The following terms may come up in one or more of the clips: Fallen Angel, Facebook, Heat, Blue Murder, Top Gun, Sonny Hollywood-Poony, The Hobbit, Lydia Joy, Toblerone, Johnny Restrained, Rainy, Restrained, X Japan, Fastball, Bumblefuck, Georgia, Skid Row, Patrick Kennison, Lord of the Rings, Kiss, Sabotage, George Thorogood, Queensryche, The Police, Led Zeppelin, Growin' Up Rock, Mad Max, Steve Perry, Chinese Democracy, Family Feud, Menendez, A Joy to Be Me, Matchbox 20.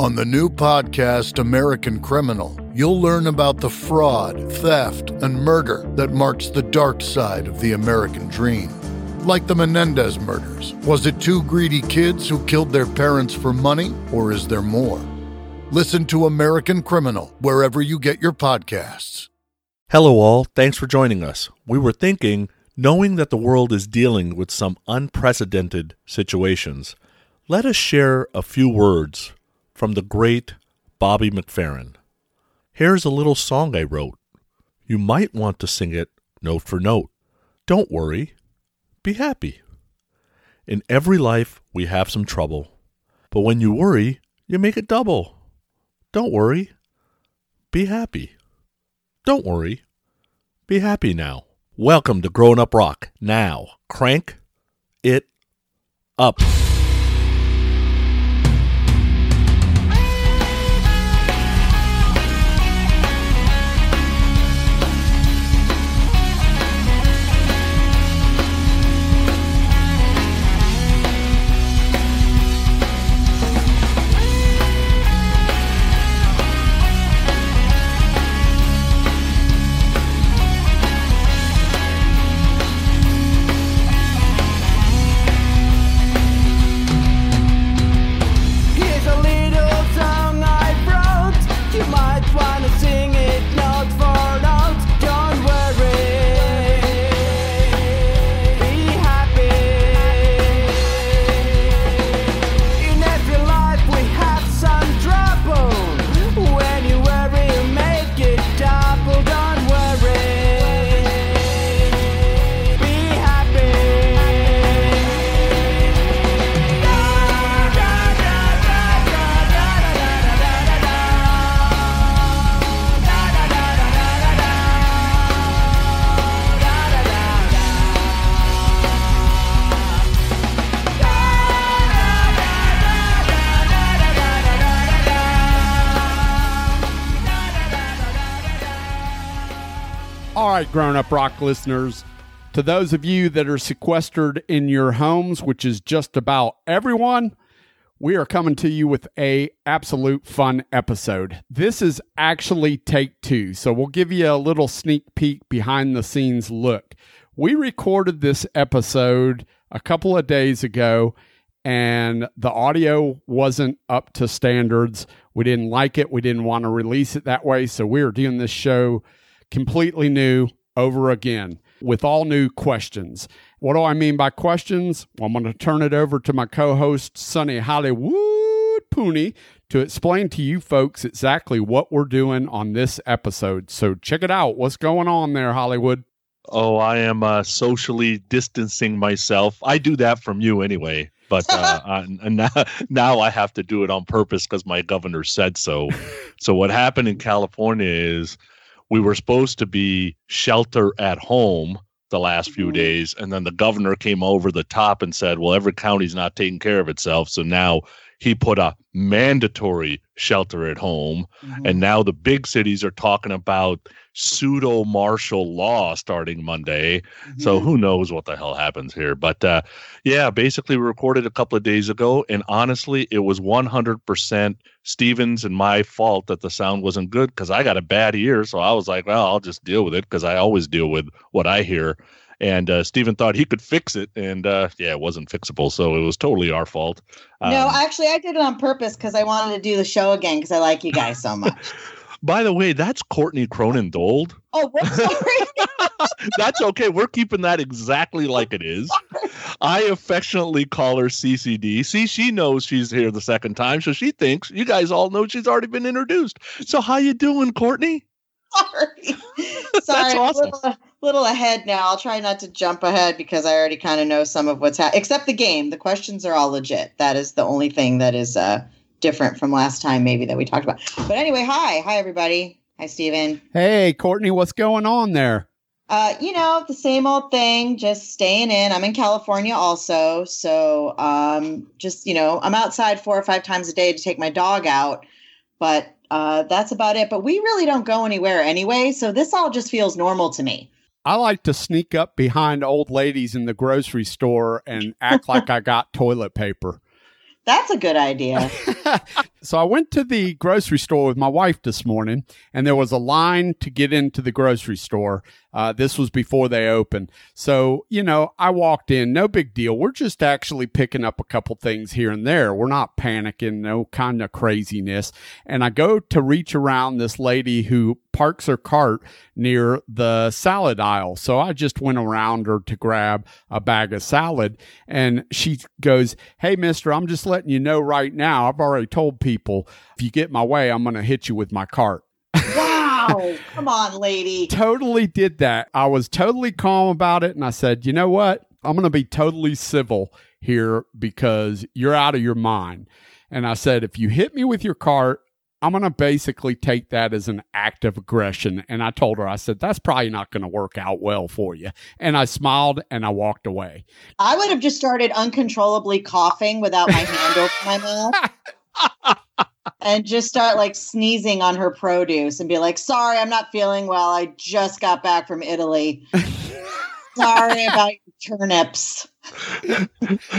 On the new podcast, American Criminal, you'll learn about the fraud, theft, and murder that marks the dark side of the American dream. Like the Menendez murders. Was it two greedy kids who killed their parents for money, or is there more? Listen to American Criminal wherever you get your podcasts. Hello all, thanks for joining us. We were thinking, knowing that the world is dealing with some unprecedented situations, let us share a few words from the great Bobby McFerrin. Here's a little song I wrote. You might want to sing it note for note. Don't worry. Be happy. In every life, we have some trouble. But when you worry, you make it double. Don't worry. Be happy. Don't worry. Be happy now. Welcome to Growin' Up Rock. Now, crank it up. Grown Up Rock listeners, to those of you that are sequestered in your homes, which is just about everyone, we are coming to you with a absolute fun episode. This is actually take two, so we'll give you a little sneak peek behind the scenes look. We recorded this episode a couple of days ago, and the audio wasn't up to standards. We didn't like it. We didn't want to release it that way, so we are doing this show completely new over again with all new questions. What do I mean by questions? Well, I'm going to turn it over to my co-host, Sonny Hollywood-Poony, to explain to you folks exactly what we're doing on this episode. So check it out. What's going on there, Hollywood? Oh, I am socially distancing myself. I do that from you anyway, but now I have to do it on purpose because my governor said so. So what happened in California is we were supposed to be shelter at home the last few days, and then the governor came over the top and said, well, every county's not taking care of itself, so now he put a mandatory shelter at home, and now the big cities are talking about pseudo-martial law starting Monday, so who knows what the hell happens here. But basically we recorded a couple of days ago, and honestly, it was 100% Stevens and my fault that the sound wasn't good, because I got a bad ear, so I was like, well, I'll just deal with it, because I always deal with what I hear. And Stephen thought he could fix it, and it wasn't fixable, so it was totally our fault. No, actually, I did it on purpose because I wanted to do the show again because I like you guys so much. By the way, that's Courtney Cronin-Dold. Oh, what? Sorry. That's okay. We're keeping that exactly like it is. I affectionately call her CCD. See, she knows she's here the second time, so she thinks you guys all know she's already been introduced. So how you doing, Courtney? Sorry. That's awesome. Little ahead now. I'll try not to jump ahead because I already kind of know some of what's happening. Except the game. The questions are all legit. That is the only thing that is different from last time maybe that we talked about. But anyway, hi. Hi, everybody. Hi, Stephen. Hey, Courtney. What's going on there? You know, the same old thing, just staying in. I'm in California also. So just, you know, I'm outside 4 or 5 times a day to take my dog out. But that's about it. But we really don't go anywhere anyway. So this all just feels normal to me. I like to sneak up behind old ladies in the grocery store and act like I got toilet paper. That's a good idea. So I went to the grocery store with my wife this morning, and there was a line to get into the grocery store. This was before they opened. So, you know, I walked in, no big deal. We're just actually picking up a couple things here and there. We're not panicking, no kind of craziness. And I go to reach around this lady who parks her cart near the salad aisle. So I just went around her to grab a bag of salad. And she goes, "Hey, mister, I'm just letting you know right now, I've already told people, if you get my way, I'm going to hit you with my cart." Wow. Come on, lady. Totally did that. I was totally calm about it. And I said, you know what? I'm going to be totally civil here because you're out of your mind. And I said, if you hit me with your cart, I'm going to basically take that as an act of aggression. And I told her, I said, that's probably not going to work out well for you. And I smiled and I walked away. I would have just started uncontrollably coughing without my hand over my mouth. And just start like sneezing on her produce and be like, sorry, I'm not feeling well. I just got back from Italy. Sorry about your turnips. That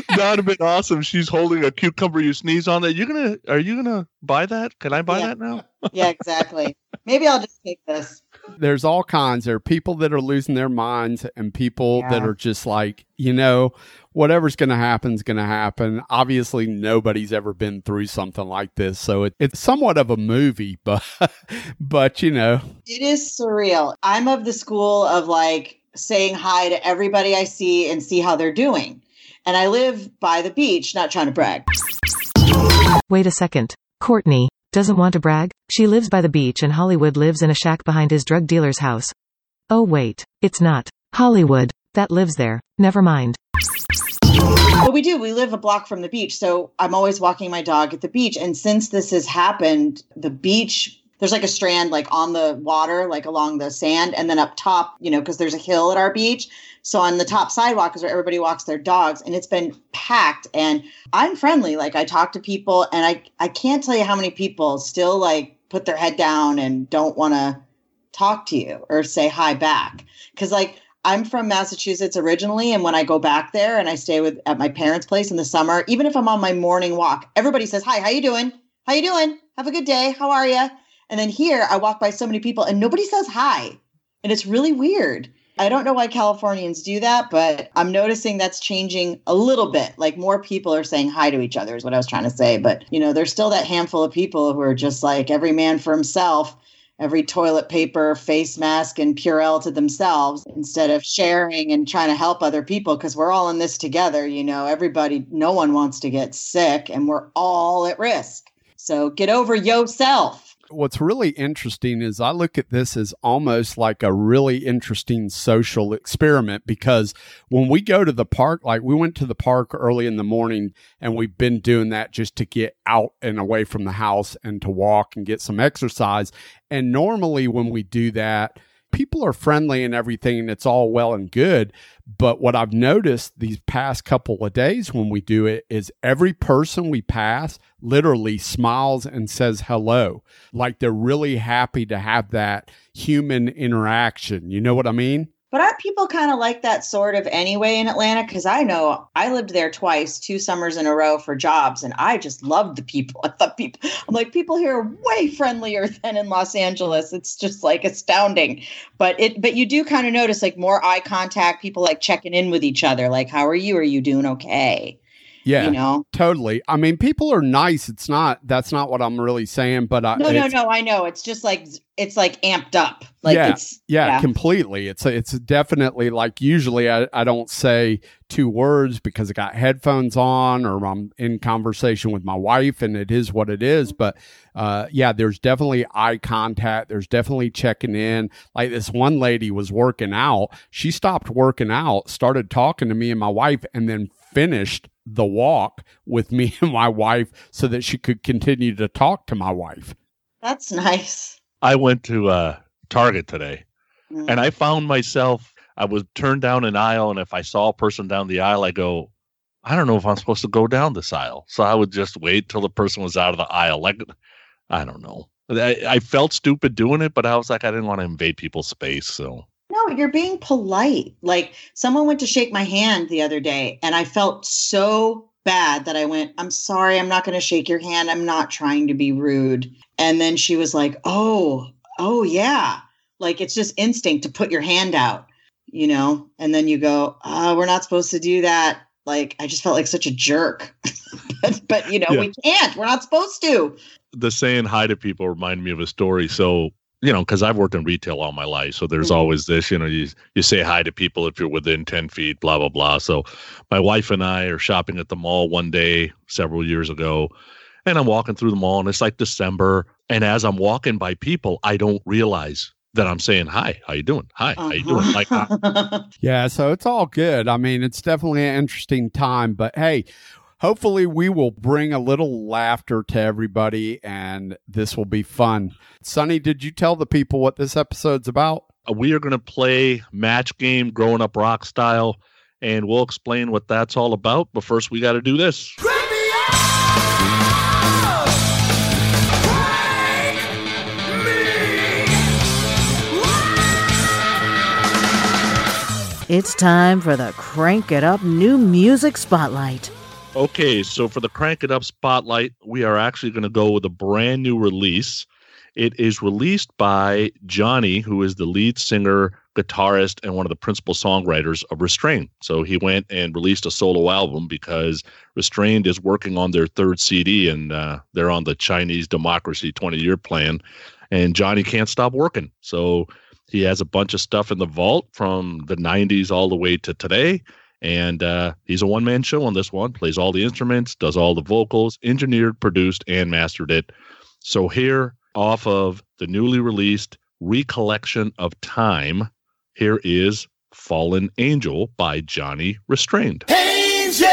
would have been awesome. She's holding a cucumber. You sneeze on it. Are you gonna buy that? Can I buy that now? Yeah, exactly. Maybe I'll just take this. There's all kinds. There are people that are losing their minds and people that are just like, you know, whatever's going to happen is going to happen. Obviously, nobody's ever been through something like this. So it's somewhat of a movie, but, you know. It is surreal. I'm of the school of like saying hi to everybody I see and see how they're doing. And I live by the beach, not trying to brag. Wait a second. Courtney doesn't want to brag. She lives by the beach and Hollywood lives in a shack behind his drug dealer's house. Oh wait, it's not Hollywood that lives there. Never mind. Well, we do. We live a block from the beach. So I'm always walking my dog at the beach. And since this has happened, the beach, there's like a strand like on the water, like along the sand. And then up top, you know, because there's a hill at our beach. So on the top sidewalk is where everybody walks their dogs, and it's been packed, and I'm friendly. Like I talk to people, and I can't tell you how many people still like put their head down and don't want to talk to you or say hi back. Cause like I'm from Massachusetts originally. And when I go back there and I stay at my parents' place in the summer, even if I'm on my morning walk, everybody says, hi, how you doing? How you doing? Have a good day. How are you? And then here I walk by so many people and nobody says hi. And it's really weird. I don't know why Californians do that, but I'm noticing that's changing a little bit. Like more people are saying hi to each other is what I was trying to say. But, you know, there's still that handful of people who are just like every man for himself, every toilet paper, face mask and Purell to themselves instead of sharing and trying to help other people because we're all in this together. You know, everybody, no one wants to get sick and we're all at risk. So get over yourself. What's really interesting is I look at this as almost like a really interesting social experiment because when we go to the park, like we went to the park early in the morning and we've been doing that just to get out and away from the house and to walk and get some exercise. And normally when we do that, people are friendly and everything, and it's all well and good. But what I've noticed these past couple of days when we do it is every person we pass literally smiles and says hello. Like they're really happy to have that human interaction. You know what I mean? But aren't people kind of like that sort of anyway in Atlanta? Because I know I lived there twice, 2 summers in a row for jobs, and I just loved the people. I thought I'm like, people here are way friendlier than in Los Angeles. It's just like astounding. But you do kind of notice like more eye contact, people like checking in with each other. Like, how are you? Are you doing okay? Yeah, you know? Totally. I mean, people are nice. That's not what I'm really saying, but No, I know. It's just like, it's like amped up. Like completely. It's definitely like, usually I don't say 2 words because I got headphones on or I'm in conversation with my wife and it is what it is. But there's definitely eye contact. There's definitely checking in. Like this one lady was working out. She stopped working out, started talking to me and my wife, and then finished the walk with me and my wife so that she could continue to talk to my wife. That's nice. I went to Target today And I found myself, I would turn down an aisle, and if I saw a person down the aisle, I go, I don't know if I'm supposed to go down this aisle. So I would just wait till the person was out of the aisle. Like, I don't know. I felt stupid doing it, but I was like, I didn't want to invade people's space. So no, you're being polite. Like, someone went to shake my hand the other day, and I felt so bad that I went, I'm sorry, I'm not going to shake your hand. I'm not trying to be rude. And then she was like, oh yeah. Like, it's just instinct to put your hand out, you know? And then you go, oh, we're not supposed to do that. Like, I just felt like such a jerk, but you know, yeah. We can't, we're not supposed to. The saying hi to people reminded me of a story. So, you know, cause I've worked in retail all my life. So there's always this, you know, you say hi to people if you're within 10 feet, blah, blah, blah. So my wife and I are shopping at the mall one day, several years ago, and I'm walking through the mall, and it's like December. And as I'm walking by people, I don't realize that I'm saying, hi, how you doing? Hi, how you doing? Like, yeah, so it's all good. I mean, it's definitely an interesting time, but hey, hopefully we will bring a little laughter to everybody, and this will be fun. Sonny, did you tell the people what this episode's about? We are going to play Match Game, Growin' Up Rock style, and we'll explain what that's all about. But first, we got to do this. It's time for the Crank It Up New Music Spotlight. Okay, so for the Crank It Up Spotlight, we are actually going to go with a brand new release. It is released by Johnny, who is the lead singer, guitarist, and one of the principal songwriters of Restrained. So he went and released a solo album because Restrained is working on their third CD, and they're on the Chinese Democracy 20-year plan, and Johnny can't stop working. So he has a bunch of stuff in the vault from the 90s all the way to today. And he's a one-man show on this one, plays all the instruments, does all the vocals, engineered, produced, and mastered it. So here, off of the newly released Recollection of Time, here is Fallen Angel by Johnny Restrained. Angel!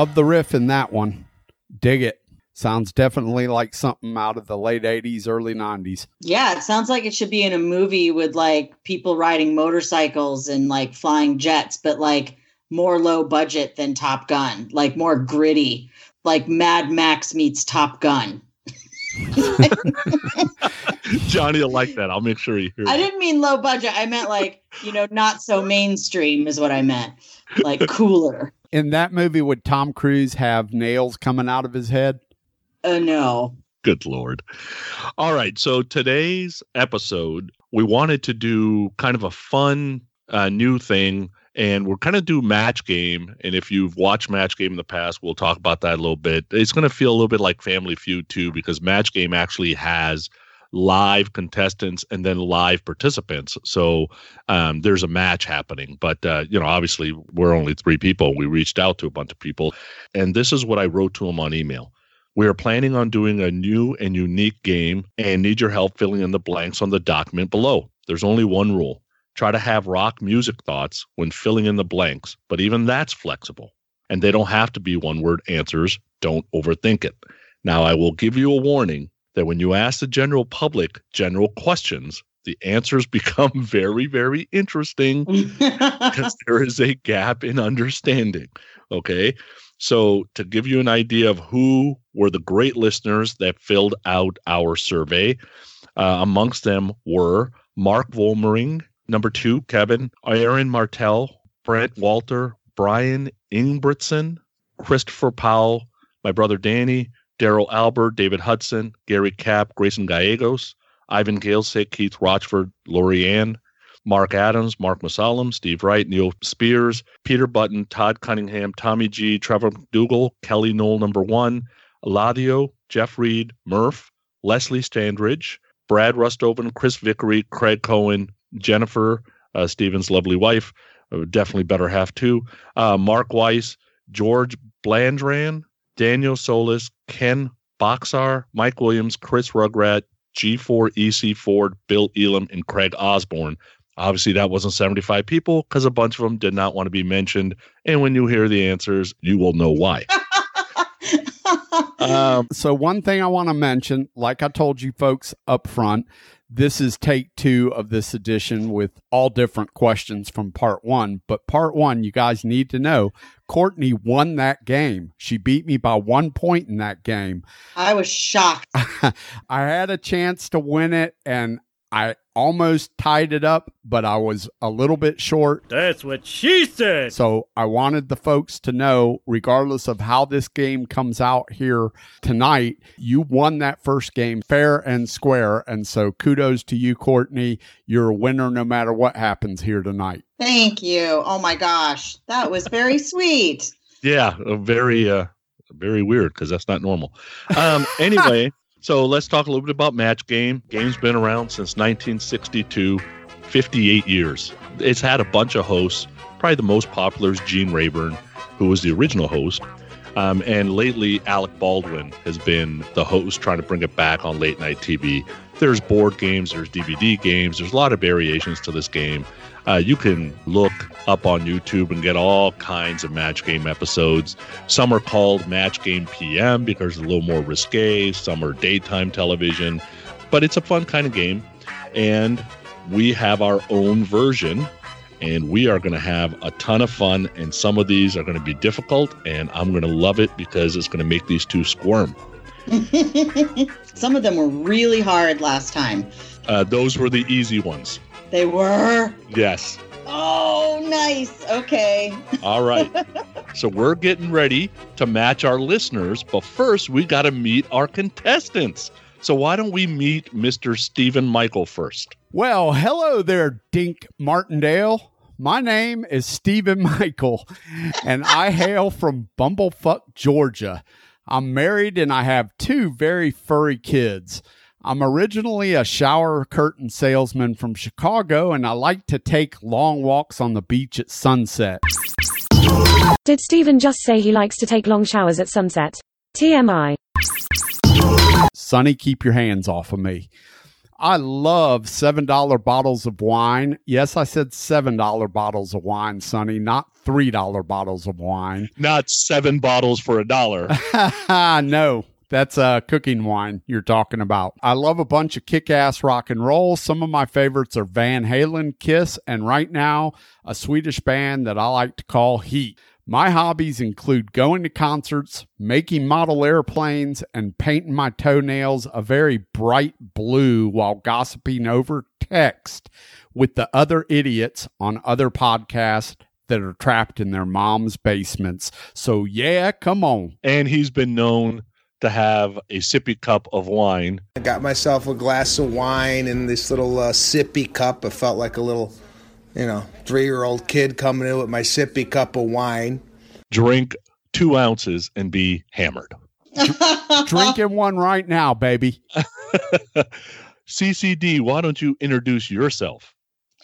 Love the riff in that one. Dig it. Sounds definitely like something out of the late 80s, early 90s. Yeah, it sounds like it should be in a movie with like people riding motorcycles and like flying jets, but like more low budget than Top Gun, like more gritty, like Mad Max meets Top Gun. Johnny will like that. I'll make sure you hear it. I didn't mean low budget. I meant like, you know, not so mainstream is what I meant. Like cooler. In that movie, would Tom Cruise have nails coming out of his head? No. Good Lord. All right. So today's episode, we wanted to do kind of a fun new thing, and we're kind of do Match Game. And if you've watched Match Game in the past, we'll talk about that a little bit. It's going to feel a little bit like Family Feud too, because Match Game actually has live contestants and then live participants. So there's a match happening, but you know, obviously we're only three people. We reached out to a bunch of people, and this is what I wrote to them on email. We are planning on doing a new and unique game and need your help filling in the blanks on the document below. There's only one rule. Try to have rock music thoughts when filling in the blanks, but even that's flexible. And they don't have to be one-word answers. Don't overthink it. Now, I will give you a warning that when you ask the general public general questions, the answers become very, very interesting because there is a gap in understanding. Okay? So to give you an idea of who were the great listeners that filled out our survey, amongst them were Mark Volmering, number 2, Kevin, Aaron Martell, Brent Walter, Brian Ingbritson, Christopher Powell, my brother Danny, Daryl Albert, David Hudson, Gary Kapp, Grayson Gallegos, Ivan Galesick, Keith Rochford, Lori Ann, Mark Adams, Mark Masalam, Steve Wright, Neil Spears, Peter Button, Todd Cunningham, Tommy G, Trevor McDougall, Kelly Knoll, number 1, Eladio, Jeff Reed, Murph, Leslie Standridge, Brad Rustoven, Chris Vickery, Craig Cohen, Jennifer, Stephen's lovely wife, definitely better half too, Mark Weiss, George Blandran, Daniel Solis, Ken Boxar, Mike Williams, Chris Rugrat, G4EC Ford, Bill Elam, and Craig Osborne. Obviously, that wasn't 75 people because a bunch of them did not want to be mentioned. And when you hear the answers, you will know why. So one thing I want to mention, like I told you folks up front, this is take 2 of this edition with all different questions from part 1. But part 1, you guys need to know, Courtney won that game. She beat me by 1 point in that game. I was shocked. I had a chance to win it, and I almost tied it up, but I was a little bit short. That's what she said. So I wanted the folks to know, regardless of how this game comes out here tonight, you won that first game fair and square. And so kudos to you, Courtney. You're a winner no matter what happens here tonight. Thank you. Oh, my gosh. That was very sweet. Yeah, very weird because that's not normal. Anyway. So let's talk a little bit about Match Game. Game's been around since 1962, 58 years. It's had a bunch of hosts. Probably the most popular is Gene Rayburn, who was the original host. And lately, Alec Baldwin has been the host trying to bring it back on late night TV. There's board games, there's DVD games, there's a lot of variations to this game. You can look up on YouTube and get all kinds of Match Game episodes. Some are called Match Game PM because it's a little more risque. Some are daytime television. But it's a fun kind of game. And we have our own version. And we are going to have a ton of fun. And some of these are going to be difficult. And I'm going to love it because it's going to make these two squirm. Some of them were really hard last time. Those were the easy ones. They were? Yes. Oh, nice. Okay. All right. So we're getting ready to match our listeners, but first we got to meet our contestants. So why don't we meet Mr. Stephen Michael first? Well, hello there, Dink Martindale. My name is Stephen Michael, and I hail from Bumblefuck, Georgia. I'm married and I have 2 very furry kids. I'm originally a shower curtain salesman from Chicago, and I like to take long walks on the beach at sunset. Did Stephen just say he likes to take long showers at sunset? TMI. Sonny, keep your hands off of me. I love $7 bottles of wine. Yes, I said $7 bottles of wine, Sonny, not $3 bottles of wine. Not 7 bottles for $1. No, that's cooking wine you're talking about. I love a bunch of kick-ass rock and roll. Some of my favorites are Van Halen, Kiss, and right now, a Swedish band that I like to call Heat. My hobbies include going to concerts, making model airplanes, and painting my toenails a very bright blue while gossiping over text with the other idiots on other podcasts that are trapped in their mom's basements. So yeah, come on. And he's been known to have a sippy cup of wine. I got myself a glass of wine in this little sippy cup. It felt like a little... 3-year-old kid coming in with my sippy cup of wine. Drink 2 ounces and be hammered. Drinking one right now, baby. CCD, why don't you introduce yourself?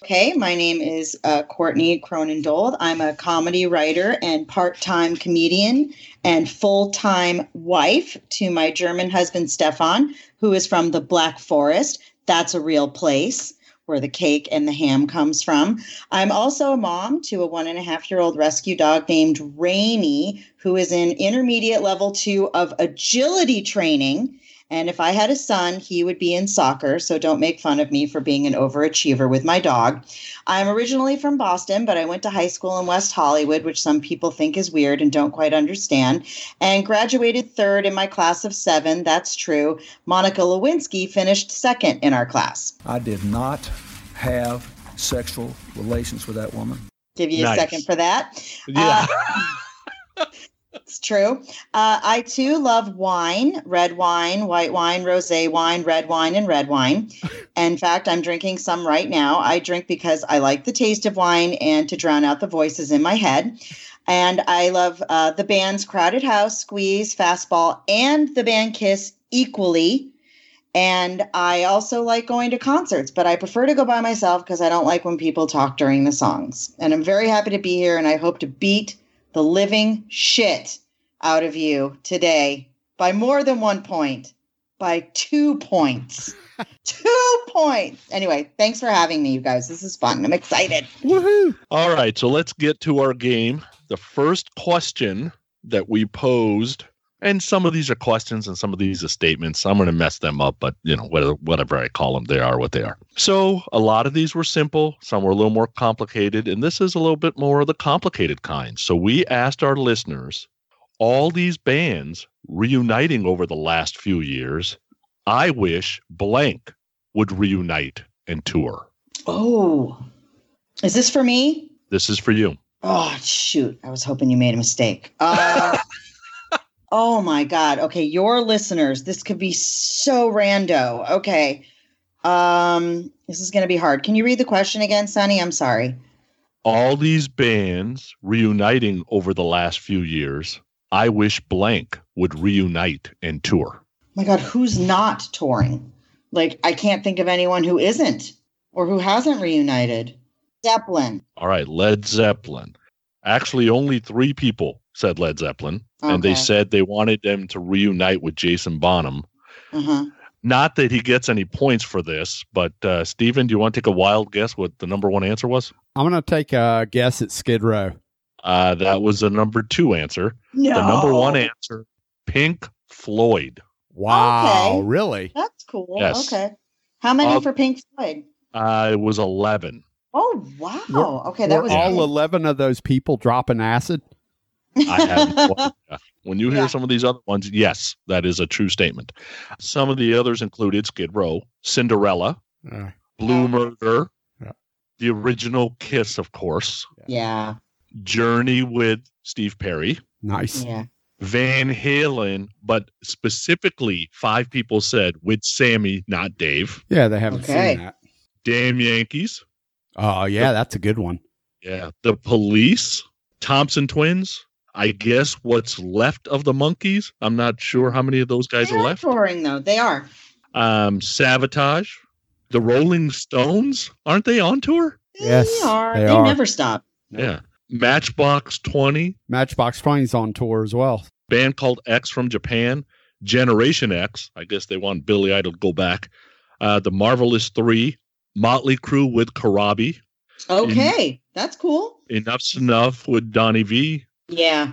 Okay, my name is Courtney Cronin-Dold. I'm a comedy writer and part-time comedian and full-time wife to my German husband, Stefan, who is from the Black Forest. That's a real place where the cake and the ham comes from. I'm also a mom to a 1.5-year-old rescue dog named Rainy, who is in intermediate level 2 of agility training. And if I had a son, he would be in soccer. So don't make fun of me for being an overachiever with my dog. I'm originally from Boston, but I went to high school in West Hollywood, which some people think is weird and don't quite understand, and graduated 3rd in my class of 7. That's true. Monica Lewinsky finished 2nd in our class. I did not have sexual relations with that woman. Give you a second for that. Yeah. It's true. I, too, love wine, red wine, white wine, rosé wine, red wine, and red wine. In fact, I'm drinking some right now. I drink because I like the taste of wine and to drown out the voices in my head. And I love the bands Crowded House, Squeeze, Fastball, and the band Kiss equally. And I also like going to concerts, but I prefer to go by myself because I don't like when people talk during the songs. And I'm very happy to be here, and I hope to beat the living shit out of you today by more than 1 point, by 2 points. 2 points. Anyway, thanks for having me, you guys. This is fun. I'm excited. Woohoo! All right, so let's get to our game. The first question that we posed, and some of these are questions and some of these are statements. I'm going to mess them up, but whatever I call them, they are what they are. So a lot of these were simple. Some were a little more complicated. And this is a little bit more of the complicated kind. So we asked our listeners, all these bands reuniting over the last few years, I wish blank would reunite and tour. Oh, is this for me? This is for you. Oh, shoot. I was hoping you made a mistake. Oh, my God. Okay, your listeners. This could be so rando. Okay. This is going to be hard. Can you read the question again, Sonny? I'm sorry. All these bands reuniting over the last few years, I wish blank would reunite and tour. My God, who's not touring? Like, I can't think of anyone who isn't or who hasn't reunited. Zeppelin. All right, Led Zeppelin. Actually, only 3 people said Led Zeppelin. Okay. And they said they wanted them to reunite with Jason Bonham. Uh-huh. Not that he gets any points for this, but Stephen, do you want to take a wild guess what the number 1 answer was? I'm going to take a guess at Skid Row. That was the number 2 answer. No. The number 1 answer, Pink Floyd. Wow, okay. Really? That's cool. Yes. Okay. How many for Pink Floyd? It was 11. Oh, wow. Were all 11 of those people dropping acid? I have. When you hear some of these other ones, yes, that is a true statement. Some of the others included Skid Row, Cinderella, Blue Murder, the original Kiss, of course. Yeah. Journey with Steve Perry. Nice. Yeah. Van Halen, but specifically 5 people said with Sammy, not Dave. Yeah, they haven't seen that. Damn Yankees. Oh, yeah, that's a good one. Yeah. The Police, Thompson Twins. I guess what's left of the Monkees. I'm not sure how many of those guys are left. They are touring, though. They are. Sabotage. The Rolling Stones. Aren't they on tour? Yes, they are. They never stop. No. Yeah. Matchbox 20. Matchbox 20 is on tour as well. Band called X from Japan. Generation X. I guess they want Billy Idol to go back. The Marvelous Three, Motley Crue with Karabi. Okay, that's cool. Enough's Enough with Donny V. Yeah.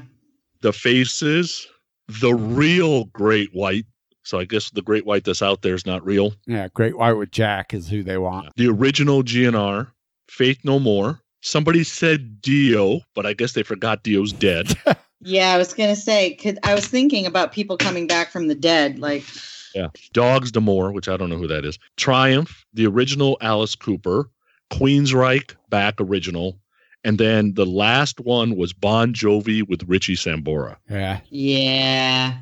The Faces, The Real Great White. So I guess the Great White that's out there is not real. Yeah, Great White with Jack is who they want. The Original GNR, Faith No More. Somebody said Dio, but I guess they forgot Dio's dead. Yeah, I was going to say, 'cause I was thinking about people coming back from the dead, like... Yeah, Dogs D'Amour, which I don't know who that is. Triumph, the original Alice Cooper, Queensryche, back original, and then the last one was Bon Jovi with Richie Sambora. Yeah. Yeah.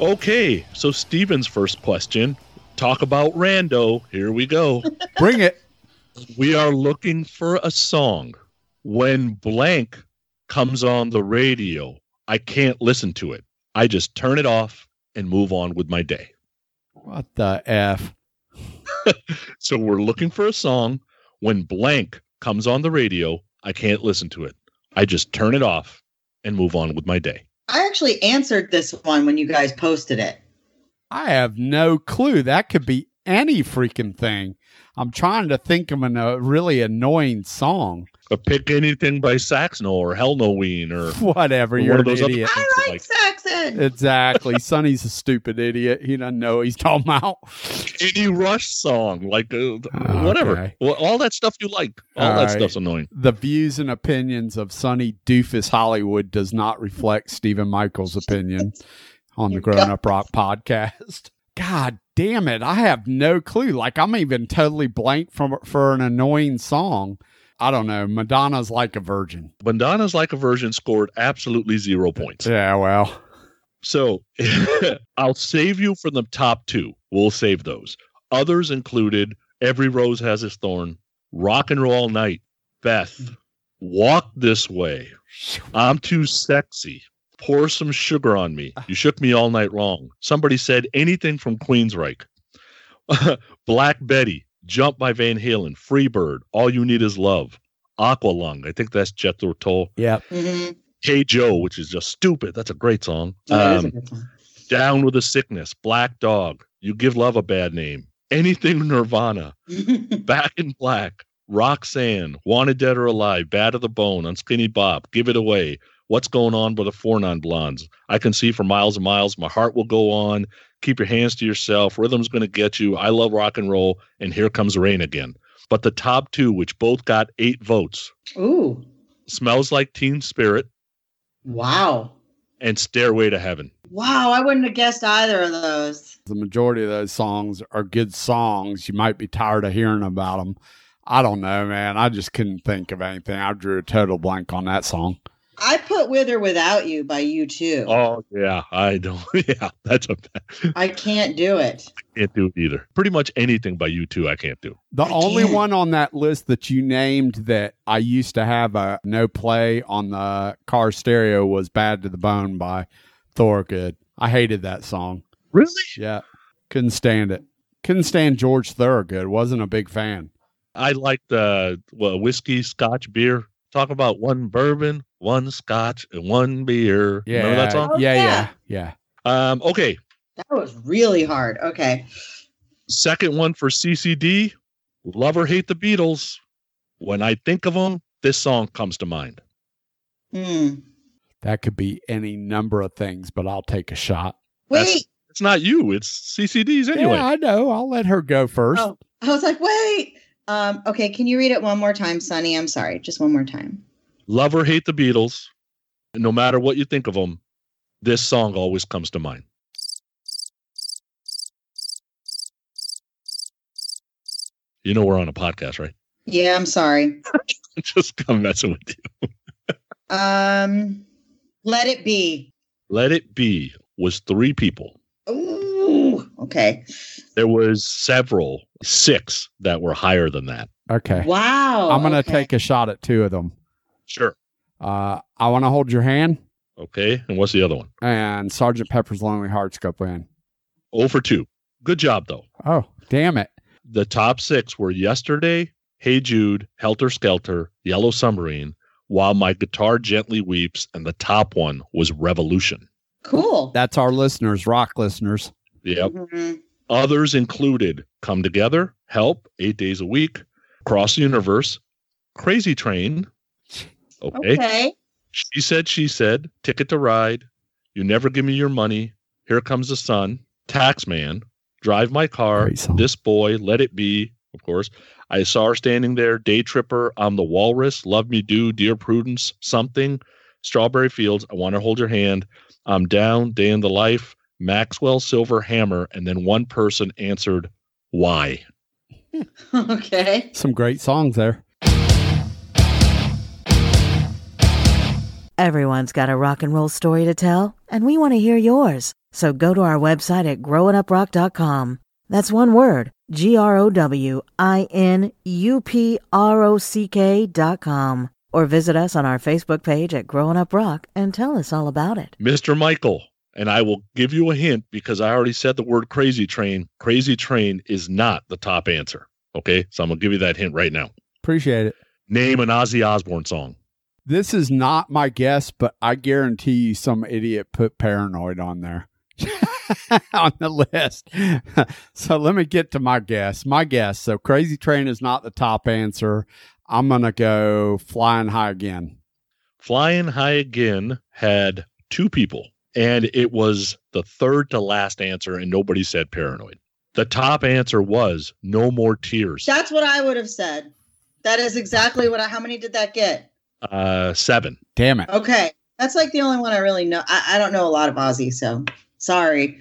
Okay, so Steven's first question. Talk about rando. Here we go. Bring it. We are looking for a song. When blank comes on the radio, I can't listen to it. I just turn it off and move on with my day. What the F? So we're looking for a song. When blank comes on the radio, I can't listen to it. I just turn it off and move on with my day. I actually answered this one when you guys posted it. I have no clue. That could be any freaking thing. I'm trying to think of a really annoying song. Or pick anything by Saxno or Hellnoween or whatever. Or you're an idiot. I like Saxon. Exactly. Sonny's a stupid idiot. He doesn't know what he's talking about. Any Rush song, like whatever. Okay. Well, all that stuff you like. All that stuff's annoying. The views and opinions of Sonny Doofus Hollywood does not reflect Stephen Michael's opinion on the Growin' Up Rock podcast. God damn it. I have no clue. Like, I'm even totally blank for an annoying song. I don't know. Madonna's Like a Virgin. Madonna's Like a Virgin scored absolutely 0 points. Yeah, well. So I'll save you from the top two. We'll save those. Others included Every Rose Has Its Thorn, Rock and Roll All Night, Beth, Walk This Way, I'm Too Sexy, Pour Some Sugar on Me, You Shook Me All Night Long, Somebody Said Anything from Queensryche, Black Betty, Jump by Van Halen, Freebird, All You Need Is Love, Aqualung, I think that's Jethro Tull. Yeah. Mm-hmm. Hey Joe, which is just stupid. That's a great song. Yeah, a good one. Down with the Sickness, Black Dog, You Give Love a Bad Name, Anything Nirvana, Back in Black, Roxanne, Wanted Dead or Alive, Bad to the Bone, Unskinny Bob, Give It Away, What's Going On with the Four Non Blondes, I Can See for Miles and Miles, My Heart Will Go On, Keep Your Hands to Yourself, Rhythm's Gonna Get You, I Love Rock and Roll, and Here Comes Rain Again. But the top two, which both got 8 votes. Ooh. Smells Like Teen Spirit. Wow. And Stairway to Heaven. Wow, I wouldn't have guessed either of those. The majority of those songs are good songs. You might be tired of hearing about them. I don't know, man. I just couldn't think of anything. I drew a total blank on that song. I put With or Without You by U2. Oh, yeah. I don't. Yeah, that's a bad. I can't do it. I can't do it either. Pretty much anything by U2 I can't do. The only one on that list that you named that I used to have a no play on the car stereo was Bad to the Bone by Thorogood. I hated that song. Really? Yeah. Couldn't stand it. Couldn't stand George Thorogood. Wasn't a big fan. I liked whiskey, scotch, beer. Talk about one bourbon, one scotch, and one beer. Yeah, remember that song? Yeah. Okay. That was really hard. Okay. Second one for CCD, Love or Hate the Beatles. When I think of them, this song comes to mind. That could be any number of things, but I'll take a shot. Wait. It's not you. It's CCD's anyway. Yeah, I know. I'll let her go first. Oh, I was like, wait. Okay, can you read it one more time, Sonny? I'm sorry, just one more time. Love or hate the Beatles, no matter what you think of them, this song always comes to mind. You know we're on a podcast, right? Yeah, I'm sorry. Just I'm messing with you. Let It Be. Let It Be was 3 people. Ooh, okay. There was 6 that were higher than that. Okay. Wow. I'm going to take a shot at 2 of them. Sure. I Want to Hold Your Hand. Okay. And what's the other one? And Sgt. Pepper's Lonely Hearts Club Band. 0 for 2. Good job, though. Oh, damn it. The top 6 were Yesterday, Hey Jude, Helter Skelter, Yellow Submarine, While My Guitar Gently Weeps, and the top one was Revolution. Cool. That's our listeners, rock listeners. Yep. Mm-hmm. Others included Come Together, Help, 8 Days a Week, Cross the Universe, Crazy Train. Okay. She Said, Ticket to Ride, You Never Give Me Your Money, Here Comes the Sun, Taxman, Drive My Car, This Boy, Let It Be, of course, I Saw Her Standing There, Day Tripper, I'm the Walrus, Love Me Do, Dear Prudence, Something, Strawberry Fields, I Want to Hold Your Hand, I'm Down, Day in the Life, Maxwell, Silver Hammer, and then one person answered, Why? Okay. Some great songs there. Everyone's got a rock and roll story to tell, and we want to hear yours. So go to our website at growinguprock.com. That's one word, growinguprock.com. Or visit us on our Facebook page at Growin' Up Rock and tell us all about it. Mr. Michael, and I will give you a hint because I already said the word Crazy Train. Crazy Train is not the top answer. Okay, so I'm going to give you that hint right now. Appreciate it. Name an Ozzy Osbourne song. This is not my guess, but I guarantee you some idiot put Paranoid on there on the list. So let me get to my guess. So Crazy Train is not the top answer. I'm going to go Flying High Again. Flying High Again had two people, and it was the third to last answer, and nobody said Paranoid. The top answer was No More Tears. That's what I would have said. That is exactly what I... How many did that get? 7. Damn it. Okay. That's like the only one I really know. I don't know a lot of Ozzy, so sorry.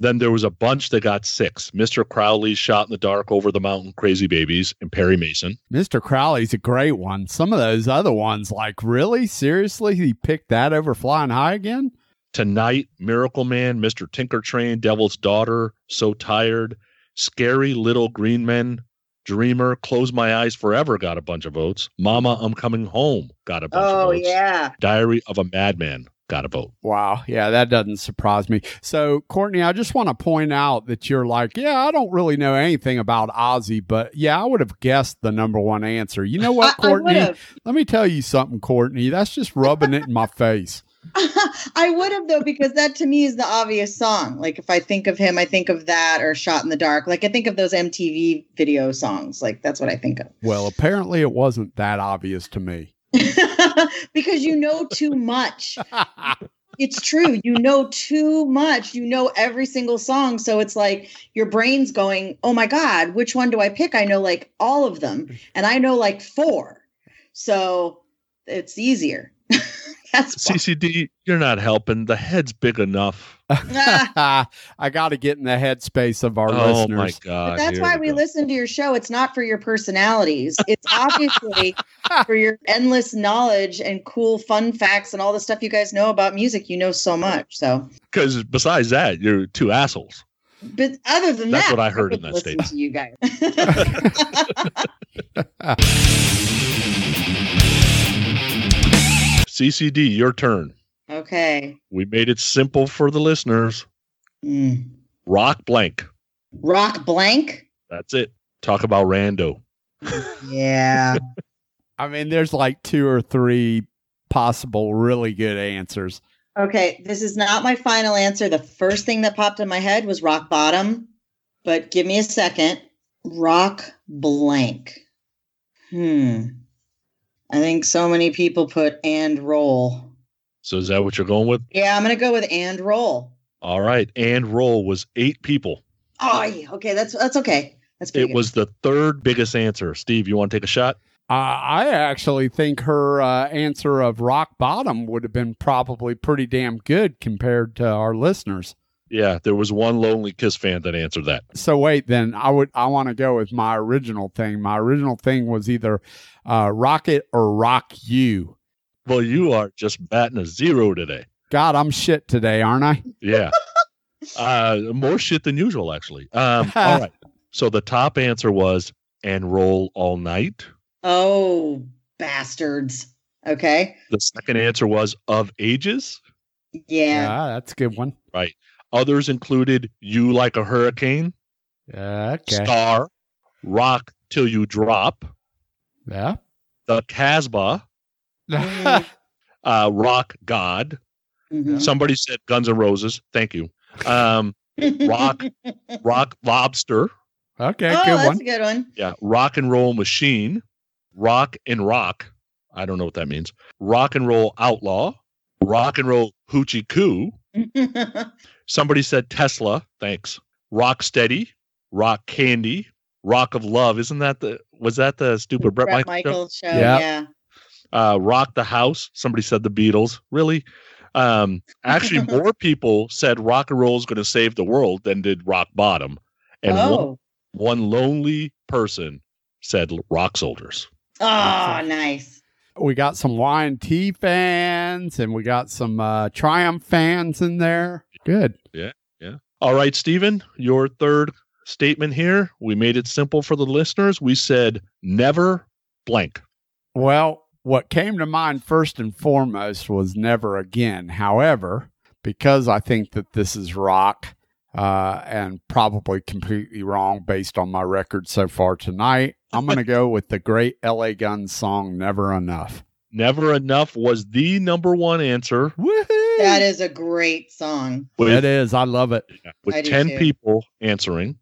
Then there was a bunch that got 6. Mr. Crowley's Shot in the Dark, Over the Mountain, Crazy Babies, and Perry Mason. Mr. Crowley's a great one. Some of those other ones, like, really? Seriously? He picked that over Flying High Again? Tonight, Miracle Man, Mr. Tinker Train, Devil's Daughter, So Tired, Scary Little Green Men, Dreamer, Close My Eyes Forever got a bunch of votes. Mama, I'm Coming Home got a bunch of votes. Oh, yeah. Diary of a Madman got a vote. Wow. Yeah, that doesn't surprise me. So, Courtney, I just want to point out that you're like, yeah, I don't really know anything about Ozzy, but yeah, I would have guessed the number one answer. You know what, Courtney? Let me tell you something, Courtney. That's just rubbing it in my face. I would have, though, because that to me is the obvious song. Like, if I think of him, I think of that or Shot in the Dark. Like, I think of those MTV video songs. Like, that's what I think of. Well, apparently it wasn't that obvious to me. Because you know too much. It's true. You know too much. You know every single song. So it's like your brain's going, oh, my God, which one do I pick? I know, like, all of them. And I know, like, 4. So it's easier. CCD, you're not helping. The head's big enough. I got to get in the headspace of our listeners. Oh, my God. But that's why we listen to your show. It's not for your personalities. It's obviously for your endless knowledge and cool fun facts and all the stuff you guys know about music. You know so much. So, because besides that, you're two assholes. But other than that's that, that's what I heard in that statement. To you guys. CCD, your turn. Okay. We made it simple for the listeners. Rock blank. Rock blank? That's it. Talk about rando. Yeah. I mean, there's like 2 or 3 possible really good answers. Okay. This is not my final answer. The first thing that popped in my head was rock bottom, but give me a second. Rock blank. I think so many people put And Roll. So is that what you're going with? Yeah, I'm going to go with And Roll. All right. And Roll was 8 people. Oh, yeah. Okay. That's okay. That's pretty good. It was the third biggest answer. Steve, you want to take a shot? I actually think her answer of Rock Bottom would have been probably pretty damn good compared to our listeners. Yeah, there was one lonely Kiss fan that answered that. So wait, then I want to go with my original thing. My original thing was either Rock It or Rock You. Well, you are just batting a 0 today. God, I'm shit today, aren't I? Yeah. More shit than usual, actually. All right. So the top answer was And Roll All Night. Oh, bastards. Okay. The second answer was Of Ages. Yeah, that's a good one. Right. Others included You Like a Hurricane, Star, Rock Till You Drop, The Casbah, Rock God. Somebody said Guns N' Roses. Thank you. Rock Lobster. Okay, good that's one. A good one. Yeah, Rock and Roll Machine, Rock and Rock. I don't know what that means. Rock and Roll Outlaw, Rock and Roll Hoochie Coo. Somebody said Tesla. Thanks. Rock Steady, Rock Candy, Rock of Love. Isn't that was that the stupid Bret Michael show? Yeah. Rock the House. Somebody said the Beatles. Really? Actually, more people said Rock and Roll Is Going to Save the World than did Rock Bottom. And one lonely person said Rock Soldiers. Oh, nice. We got some Y&T fans and we got some Triumph fans in there. Good. Yeah. Yeah. All right, Stephen, your third statement here. We made it simple for the listeners. We said never blank. Well, what came to mind first and foremost was never again. However, because I think that this is rock, and probably completely wrong based on my record so far tonight, I'm going to go with the great LA Guns song, Never Enough. Never Enough was the number one answer. Woohoo! That is a great song. It is. I love it. With 10 people answering.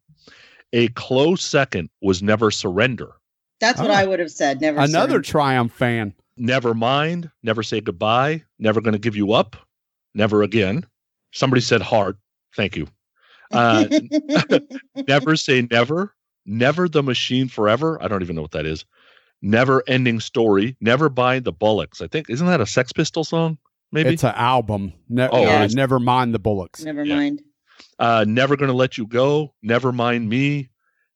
A close second was Never Surrender. That's what I would have said. Never Surrender. Another Triumph fan. Never Mind. Never Say Goodbye. Never Gonna Give You Up. Never Again. Somebody said Hard. Thank you. Never Say Never. Never the Machine Forever. I don't even know what that is. Never Ending Story. Never by the Bullocks. I think, isn't that a Sex Pistol song? Maybe it's an album. Never Mind the Bullocks. Never Mind. Never Gonna Let You Go. Never Mind Me.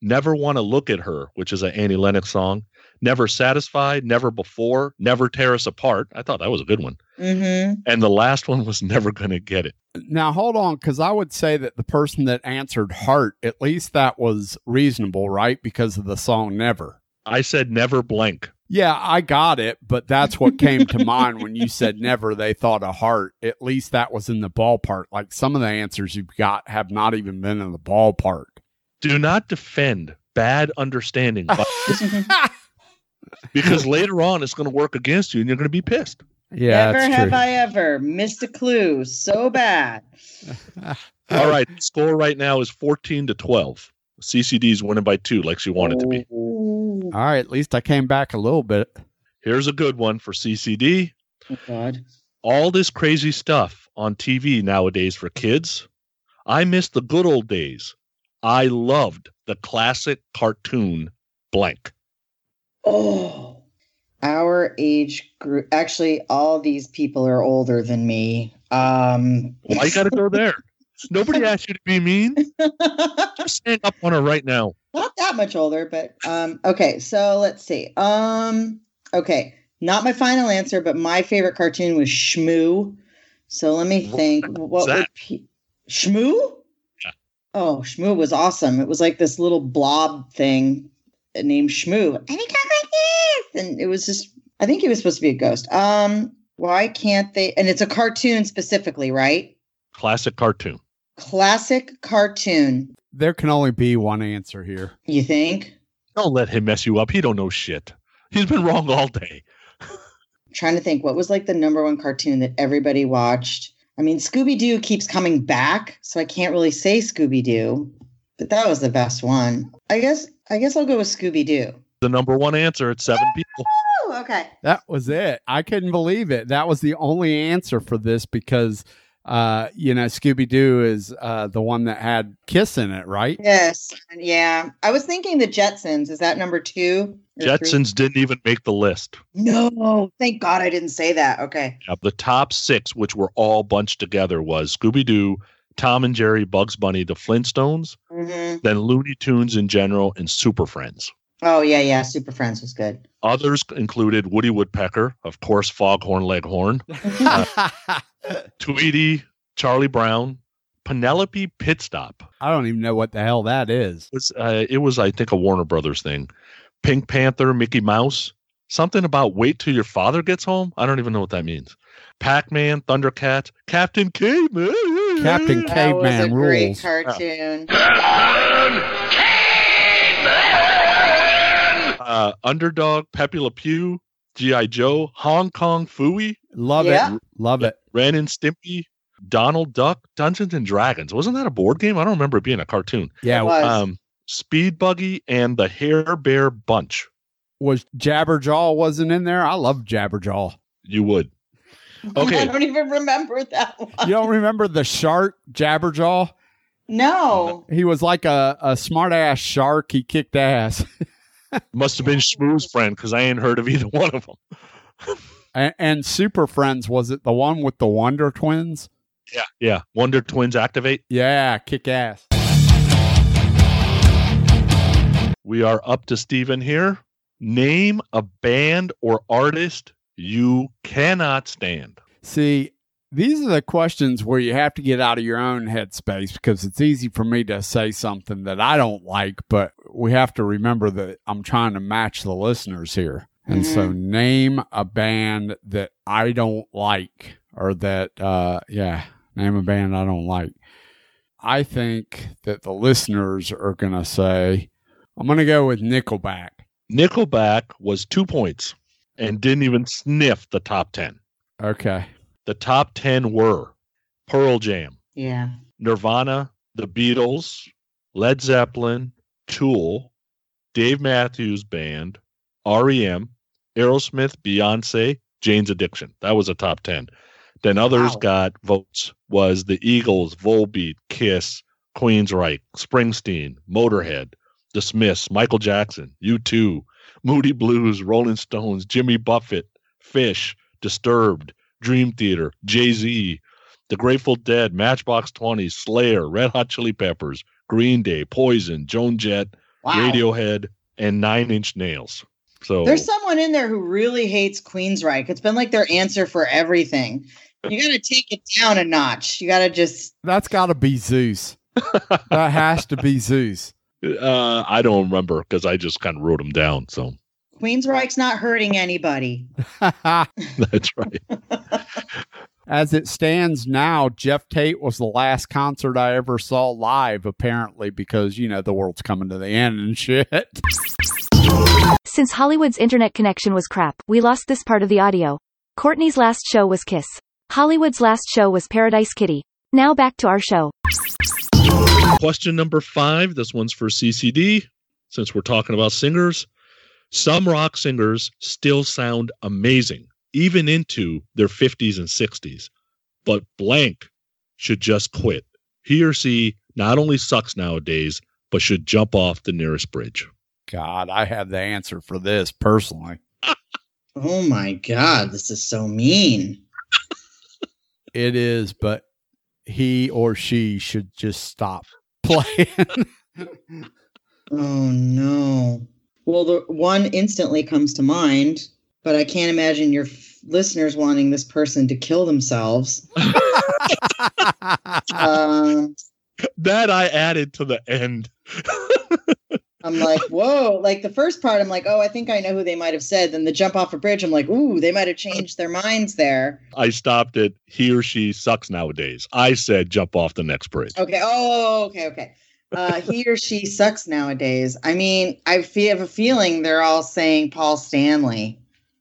Never Want to Look at Her, which is an Annie Lennox song. Never Satisfied. Never Before. Never Tear Us Apart. I thought that was a good one. Mm-hmm. And the last one was Never Gonna Get It. Now hold on, because I would say that the person that answered Heart, at least that was reasonable, right? Because of the song Never. I said never blank. Yeah, I got it, but that's what came to mind when you said never, they thought of Heart. At least that was in the ballpark. Like some of the answers you've got have not even been in the ballpark. Do not defend bad understanding. Because later on, it's going to work against you and you're going to be pissed. Yeah, never have true. I ever missed a clue so bad. All right. The score right now is 14-12. CCD's winning by 2 like she wanted to be. All right, at least I came back a little bit. Here's a good one for CCD. Oh, God. All this crazy stuff on TV nowadays for kids. I miss the good old days. I loved the classic cartoon blank. Oh, our age group. Actually, all these people are older than me. Why you got to go there? Nobody asked you to be mean. Just stand up on her right now. Not that much older, but okay. So let's see. Okay, not my final answer, but my favorite cartoon was Shmoo. So let me think. What was Shmoo? Yeah. Oh, Shmoo was awesome. It was like this little blob thing named Shmoo, and he talked like this, and it was just. I think he was supposed to be a ghost. Why can't they? And it's a cartoon specifically, right? Classic cartoon. There can only be one answer here. You think? Don't let him mess you up. He don't know shit. He's been wrong all day. Trying to think. What was like the number one cartoon that everybody watched? I mean, Scooby-Doo keeps coming back, so I can't really say Scooby-Doo. But that was the best one. I guess I'll go with Scooby-Doo. The number one answer at 7 people. Oh, okay. That was it. I couldn't believe it. That was the only answer for this because... Scooby-Doo is the one that had Kiss in it, right? Yes. Yeah. I was thinking the Jetsons. Is that number 2? Jetsons 3? Didn't even make the list. No. Thank God I didn't say that. Okay. Yeah, the top 6, which were all bunched together, was Scooby-Doo, Tom and Jerry, Bugs Bunny, the Flintstones, then Looney Tunes in general, and Super Friends. Oh, yeah. Super Friends was good. Others included Woody Woodpecker, of course, Foghorn Leghorn. Tweety, Charlie Brown, Penelope Pitstop. I don't even know what the hell that is. It was, I think, a Warner Brothers thing. Pink Panther, Mickey Mouse, something about wait till your father gets home. I don't even know what that means. Pac-Man, Thundercats, Captain Caveman. Captain Caveman that was a rules. Great cartoon. Caveman. Underdog, Pepe Le Pew, G.I. Joe, Hong Kong Phooey. Love it. Love it. Ren and Stimpy, Donald Duck, Dungeons and Dragons. Wasn't that a board game? I don't remember it being a cartoon. Yeah. It was. Speed Buggy and the Hair Bear Bunch. Was Jabberjaw wasn't in there? I love Jabberjaw. You would. Okay. I don't even remember that one. You don't remember the shark Jabberjaw? No. He was like a smart-ass shark. He kicked ass. Must have been Shmoo's friend because I ain't heard of either one of them. And Super Friends, was it the one with the Wonder Twins? Yeah. Wonder Twins activate. Yeah, kick ass. We are up to Stephen here. Name a band or artist you cannot stand. See, These are the questions where you have to get out of your own headspace, because it's easy for me to say something that I don't like, but we have to remember that I'm trying to match the listeners here. And so name a band that I don't like, or that, name a band I don't like. I think that the listeners are going to say, I'm going to go with Nickelback. Nickelback was 2 points and didn't even sniff the top 10. Okay. The top 10 were Pearl Jam, Nirvana, The Beatles, Led Zeppelin, Tool, Dave Matthews Band, R.E.M., Aerosmith, Beyonce, Jane's Addiction. That was a top 10. Then others got votes was the Eagles, Volbeat, Kiss, Queensryche, Springsteen, Motorhead, The Smiths, Michael Jackson, U2, Moody Blues, Rolling Stones, Jimmy Buffett, Fish, Disturbed, Dream Theater, Jay-Z, The Grateful Dead, Matchbox 20, Slayer, Red Hot Chili Peppers, Green Day, Poison, Joan Jett, Radiohead, and Nine Inch Nails. So there's someone in there who really hates Queensryche. It's been like their answer for everything. You got to take it down a notch. You got to just... That's got to be Zeus. That has to be Zeus. I don't remember because I just kind of wrote them down, so... Queensryche's not hurting anybody. That's right. As it stands now, Jeff Tate was the last concert I ever saw live, apparently, because, you know, the world's coming to the end and shit. Since Hollywood's internet connection was crap, we lost this part of the audio. Courtney's last show was Kiss. Hollywood's last show was Paradise Kitty. Now back to our show. Question number 5. This one's for CCD, since we're talking about singers. Some rock singers still sound amazing, even into their 50s and 60s. But blank should just quit. He or she not only sucks nowadays, but should jump off the nearest bridge. God, I have the answer for this personally. Oh my God, this is so mean. It is, but he or she should just stop playing. Oh no. Well, the one instantly comes to mind, but I can't imagine your listeners wanting this person to kill themselves. That I added to the end. I'm like, whoa. Like the first part, I'm like, oh, I think I know who they might have said. Then the jump off a bridge, I'm like, ooh, they might have changed their minds there. I stopped at he or she sucks nowadays. I said jump off the next bridge. Okay. Oh, okay. He or she sucks nowadays. I mean, I have a feeling they're all saying Paul Stanley.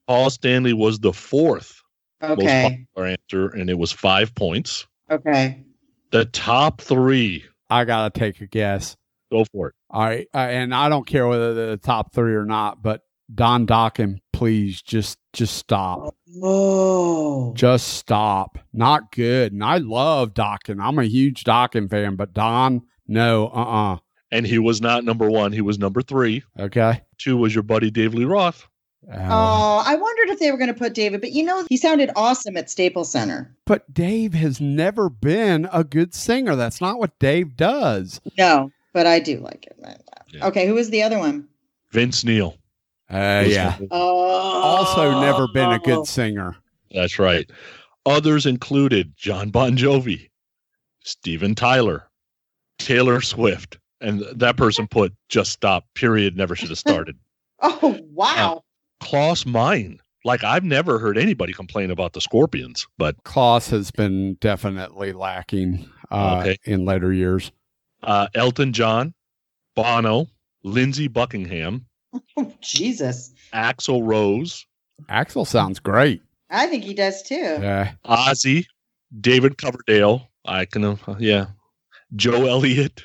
Paul Stanley was the fourth most popular answer, and it was 5 points. Okay. The top 3. I got to take a guess. Go for it. All right. And I don't care whether they're the top 3 or not, but Don Dokken, please just stop. Oh. Just stop. Not good. And I love Dokken. I'm a huge Dokken fan, but Don... No, And he was not number 1. He was number 3. Okay. 2 was your buddy Dave Lee Roth. Oh, I wondered if they were going to put David, but you know, he sounded awesome at Staples Center. But Dave has never been a good singer. That's not what Dave does. No, but I do like it. Yeah. Okay, who was the other one? Vince Neil. Also never been a good singer. That's right. Others included John Bon Jovi, Steven Tyler, Taylor Swift, and that person put just stop, period, never should have started. Oh, wow. Klaus Meine. Like, I've never heard anybody complain about the Scorpions, but Klaus has been definitely lacking in later years. Elton John, Bono, Lindsey Buckingham. Oh, Jesus. Axl Rose. Axl sounds great. I think he does too. Ozzy, David Coverdale. Joe Elliott,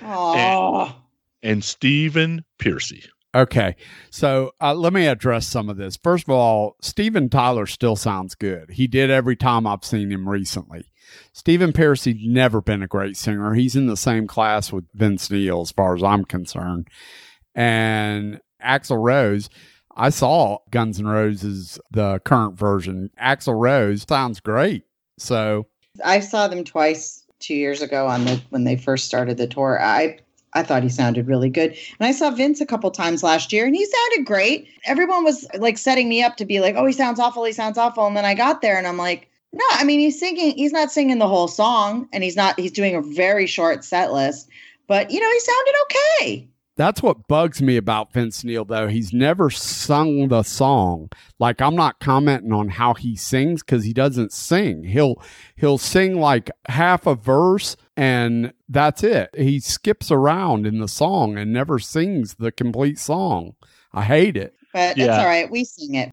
and Stephen Piercy. Okay, so let me address some of this. First of all, Steven Tyler still sounds good. He did every time I've seen him recently. Stephen Piercy, never been a great singer. He's in the same class with Vince Neil as far as I'm concerned. And Axl Rose, I saw Guns N' Roses, the current version. Axl Rose sounds great. So I saw them twice. 2 years ago when they first started the tour. I thought he sounded really good. And I saw Vince a couple times last year and he sounded great. Everyone was like setting me up to be like, oh, he sounds awful. And then I got there and I'm like, No, I mean, he's singing. He's not singing the whole song, and he's not. He's doing a very short set list, but you know, he sounded okay. That's what bugs me about Vince Neil, though. He's never sung the song. Like, I'm not commenting on how he sings because he doesn't sing. He'll sing like half a verse and that's it. He skips around in the song and never sings the complete song. I hate it. But that's all right. We sing it.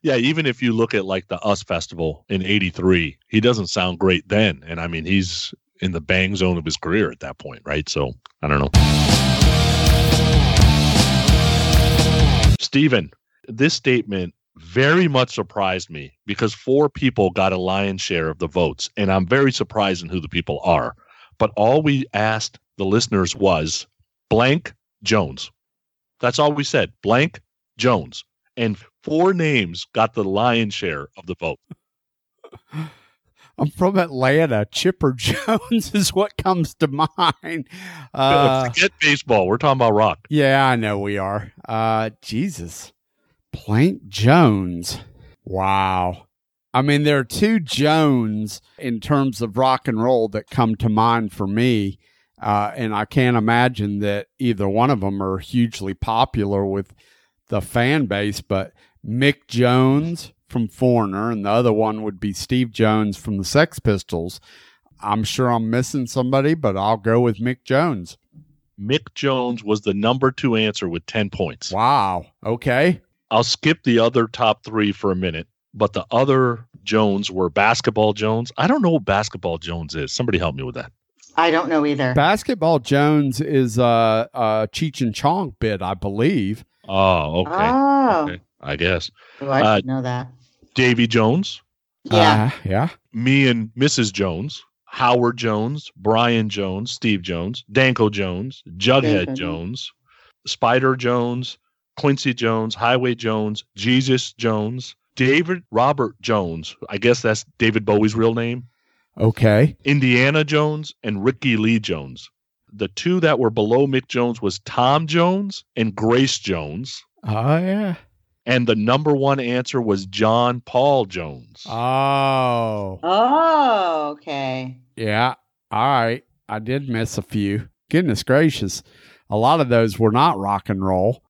Yeah, even if you look at like the US Festival in '83, he doesn't sound great then. And I mean, he's in the bang zone of his career at that point, right? So I don't know. Stephen, this statement very much surprised me because 4 people got a lion's share of the votes, and I'm very surprised in who the people are. But all we asked the listeners was blank Jones. That's all we said, blank Jones. And 4 names got the lion's share of the vote. I'm from Atlanta. Chipper Jones is what comes to mind. Forget baseball. We're talking about rock. Yeah, I know we are. Jesus. Plank Jones. Wow. I mean, there are 2 Jones in terms of rock and roll that come to mind for me. And I can't imagine that either one of them are hugely popular with the fan base, but Mick Jones from Foreigner, and the other one would be Steve Jones from the Sex Pistols. I'm sure I'm missing somebody, but I'll go with Mick Jones. Mick Jones was the number 2 answer with 10 points. Wow. Okay. I'll skip the other top 3 for a minute, but the other Jones were Basketball Jones. I don't know what Basketball Jones is. Somebody help me with that. I don't know either. Basketball Jones is a Cheech and Chong bit, I believe. Oh, okay. Oh. Okay. I guess. Oh, I didn't know that. Davy Jones. Yeah. Yeah. Me and Mrs. Jones, Howard Jones, Brian Jones, Steve Jones, Danko Jones, Jughead Jones, Spider Jones, Quincy Jones, Highway Jones, Jesus Jones, David Robert Jones. I guess that's David Bowie's real name. Okay. Indiana Jones and Ricky Lee Jones. The 2 that were below Mick Jones was Tom Jones and Grace Jones. Oh, yeah. And the number 1 answer was John Paul Jones. Oh. Oh, okay. Yeah. All right. I did miss a few. Goodness gracious. A lot of those were not rock and roll.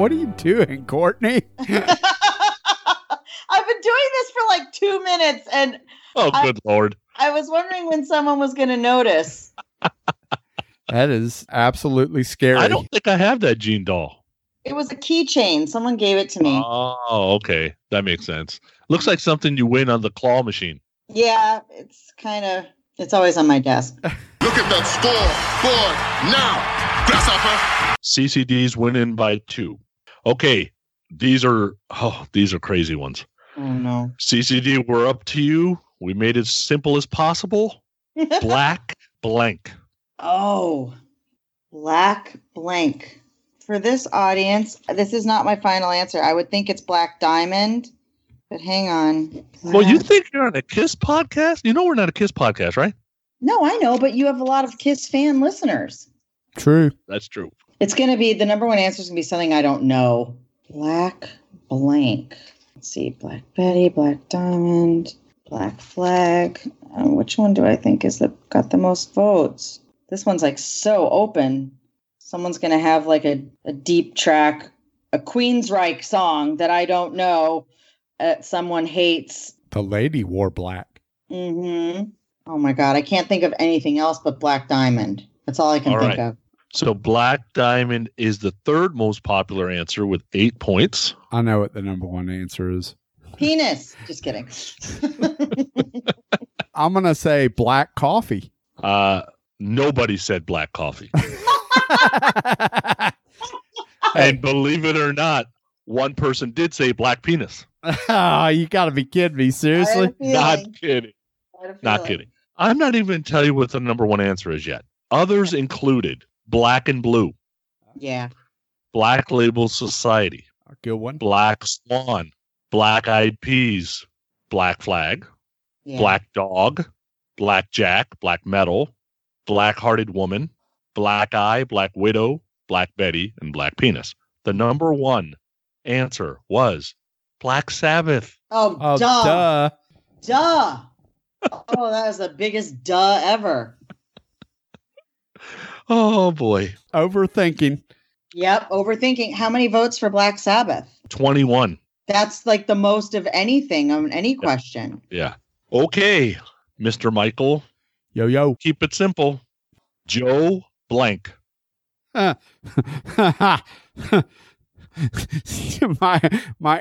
What are you doing, Courtney? I've been doing this for like 2 minutes, and good Lord. I was wondering when someone was going to notice. That is absolutely scary. I don't think I have that Gene doll. It was a keychain. Someone gave it to me. Oh, okay. That makes sense. Looks like something you win on the claw machine. Yeah, it's always on my desk. Look at that scoreboard now. Grasshopper. CCD's winning by 2. Okay. These are crazy ones. Oh, no. CCD, we're up to you. We made it as simple as possible. Black blank. Oh, black blank. For this audience, this is not my final answer. I would think it's black diamond, but hang on. Well, you think you're on a Kiss podcast? You know we're not a Kiss podcast, right? No, I know, but you have a lot of Kiss fan listeners. True. That's true. It's going to be, the number one answer is going to be something I don't know. Black blank. Let's see, Black Betty, Black Diamond, Black Flag. Which one do I think is got the most votes? This one's like so open. Someone's going to have like a deep track, a Queensryche song that I don't know. Someone hates. The lady wore black. Mm-hmm. Oh my God. I can't think of anything else but Black Diamond. That's all I can think of. So Black Diamond is the third most popular answer with 8 points. I know what the number one answer is. Penis. Just kidding. I'm going to say black coffee. Nobody said black coffee. And believe it or not, one person did say black penis. Oh, you got to be kidding me. Seriously? Not kidding. I'm not even going to tell you what the number one answer is yet. Others included Black and Blue. Yeah. Black Label Society. A good one. Black Swan. Black Eyed Peas. Black Flag. Yeah. Black Dog. Black Jack. Black Metal. Black Hearted Woman. Black Eye. Black Widow. Black Betty. And Black Penis. The number one answer was Black Sabbath. Oh, duh. Duh. Oh, that was the biggest duh ever. Oh, boy. Overthinking. Yep, overthinking. How many votes for Black Sabbath? 21. That's like the most of anything on any question. Yeah. Okay, Mr. Michael. Yo. Keep it simple. Joe blank. My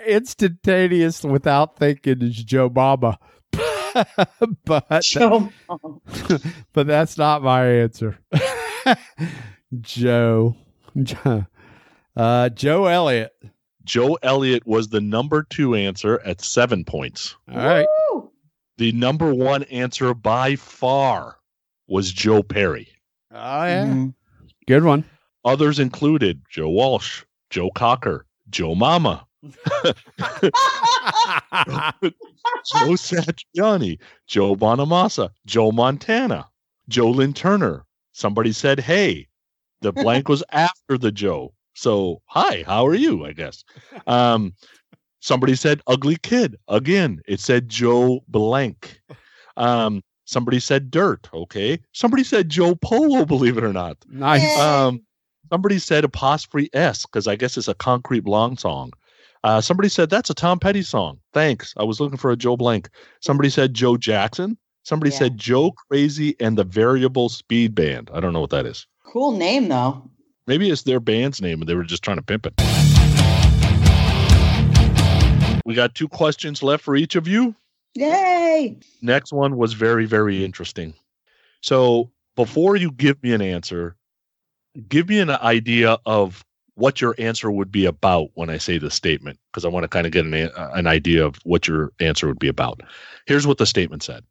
instantaneous without thinking is Joe Mama. But that's not my answer. Joe Elliott. Joe Elliott was the number 2 answer at 7 points. All right. Woo! The number one answer by far was Joe Perry. Oh, yeah. Mm-hmm. Good one. Others included Joe Walsh, Joe Cocker, Joe Mama, Joe Satriani, Joe Bonamassa, Joe Montana, Joe Lynn Turner. Somebody said, hey, the blank was after the Joe. So, hi, how are you, I guess. Somebody said ugly kid. Again, it said Joe blank. Somebody said dirt. Okay. Somebody said Joe Polo, believe it or not. Nice. Somebody said apostrophe S, because I guess it's a Concrete Blonde song. Somebody said, that's a Tom Petty song. Thanks. I was looking for a Joe blank. Somebody said Joe Jackson. Somebody said Joe Crazy and the Variable Speed Band. I don't know what that is. Cool name, though. Maybe it's their band's name, and they were just trying to pimp it. We got 2 questions left for each of you. Yay! Next one was very, very interesting. So before you give me an answer, give me an idea of what your answer would be about when I say the statement, because I want to kind of get an idea of what your answer would be about. Here's what the statement said.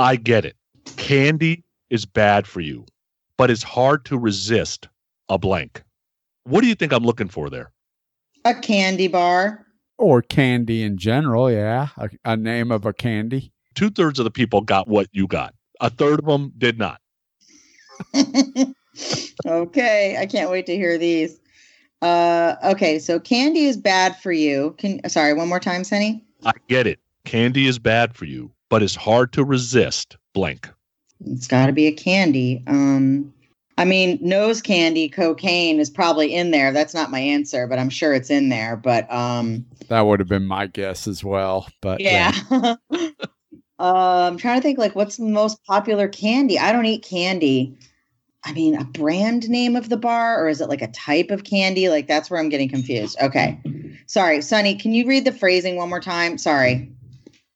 I get it. Candy is bad for you, but it's hard to resist a blank. What do you think I'm looking for there? A candy bar. Or candy in general, yeah. A name of a candy. 2/3 of the people got what you got. 1/3 of them did not. Okay, I can't wait to hear these. Okay, so candy is bad for you. Sorry, one more time, Sonny. I get it. Candy is bad for you, but it's hard to resist blank. It's got to be a candy. I mean, nose candy, cocaine is probably in there. That's not my answer, but I'm sure it's in there. But that would have been my guess as well. But yeah. I'm trying to think, like, what's the most popular candy? I don't eat candy. I mean, a brand name of the bar, or is it like a type of candy? Like, that's where I'm getting confused. Okay. Sorry, Sonny, can you read the phrasing one more time? Sorry.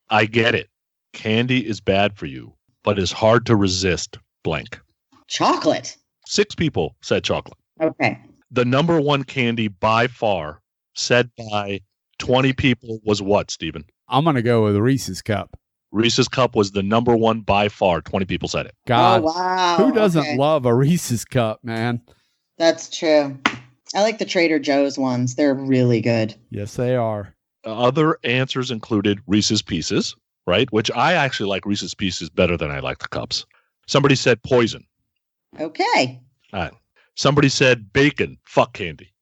I get it. Candy is bad for you, but is hard to resist, blank. Chocolate. 6 people said chocolate. Okay. The number one candy by far, said by 20 people, was what, Stephen? I'm going to go with Reese's Cup. Reese's Cup was the number one by far. 20 people said it. God, oh, wow. Who doesn't love a Reese's Cup, man? That's true. I like the Trader Joe's ones. They're really good. Yes, they are. Other answers included Reese's Pieces, right? Which I actually like Reese's Pieces better than I like the cups. Somebody said poison. Okay. All right. Somebody said bacon, fuck candy.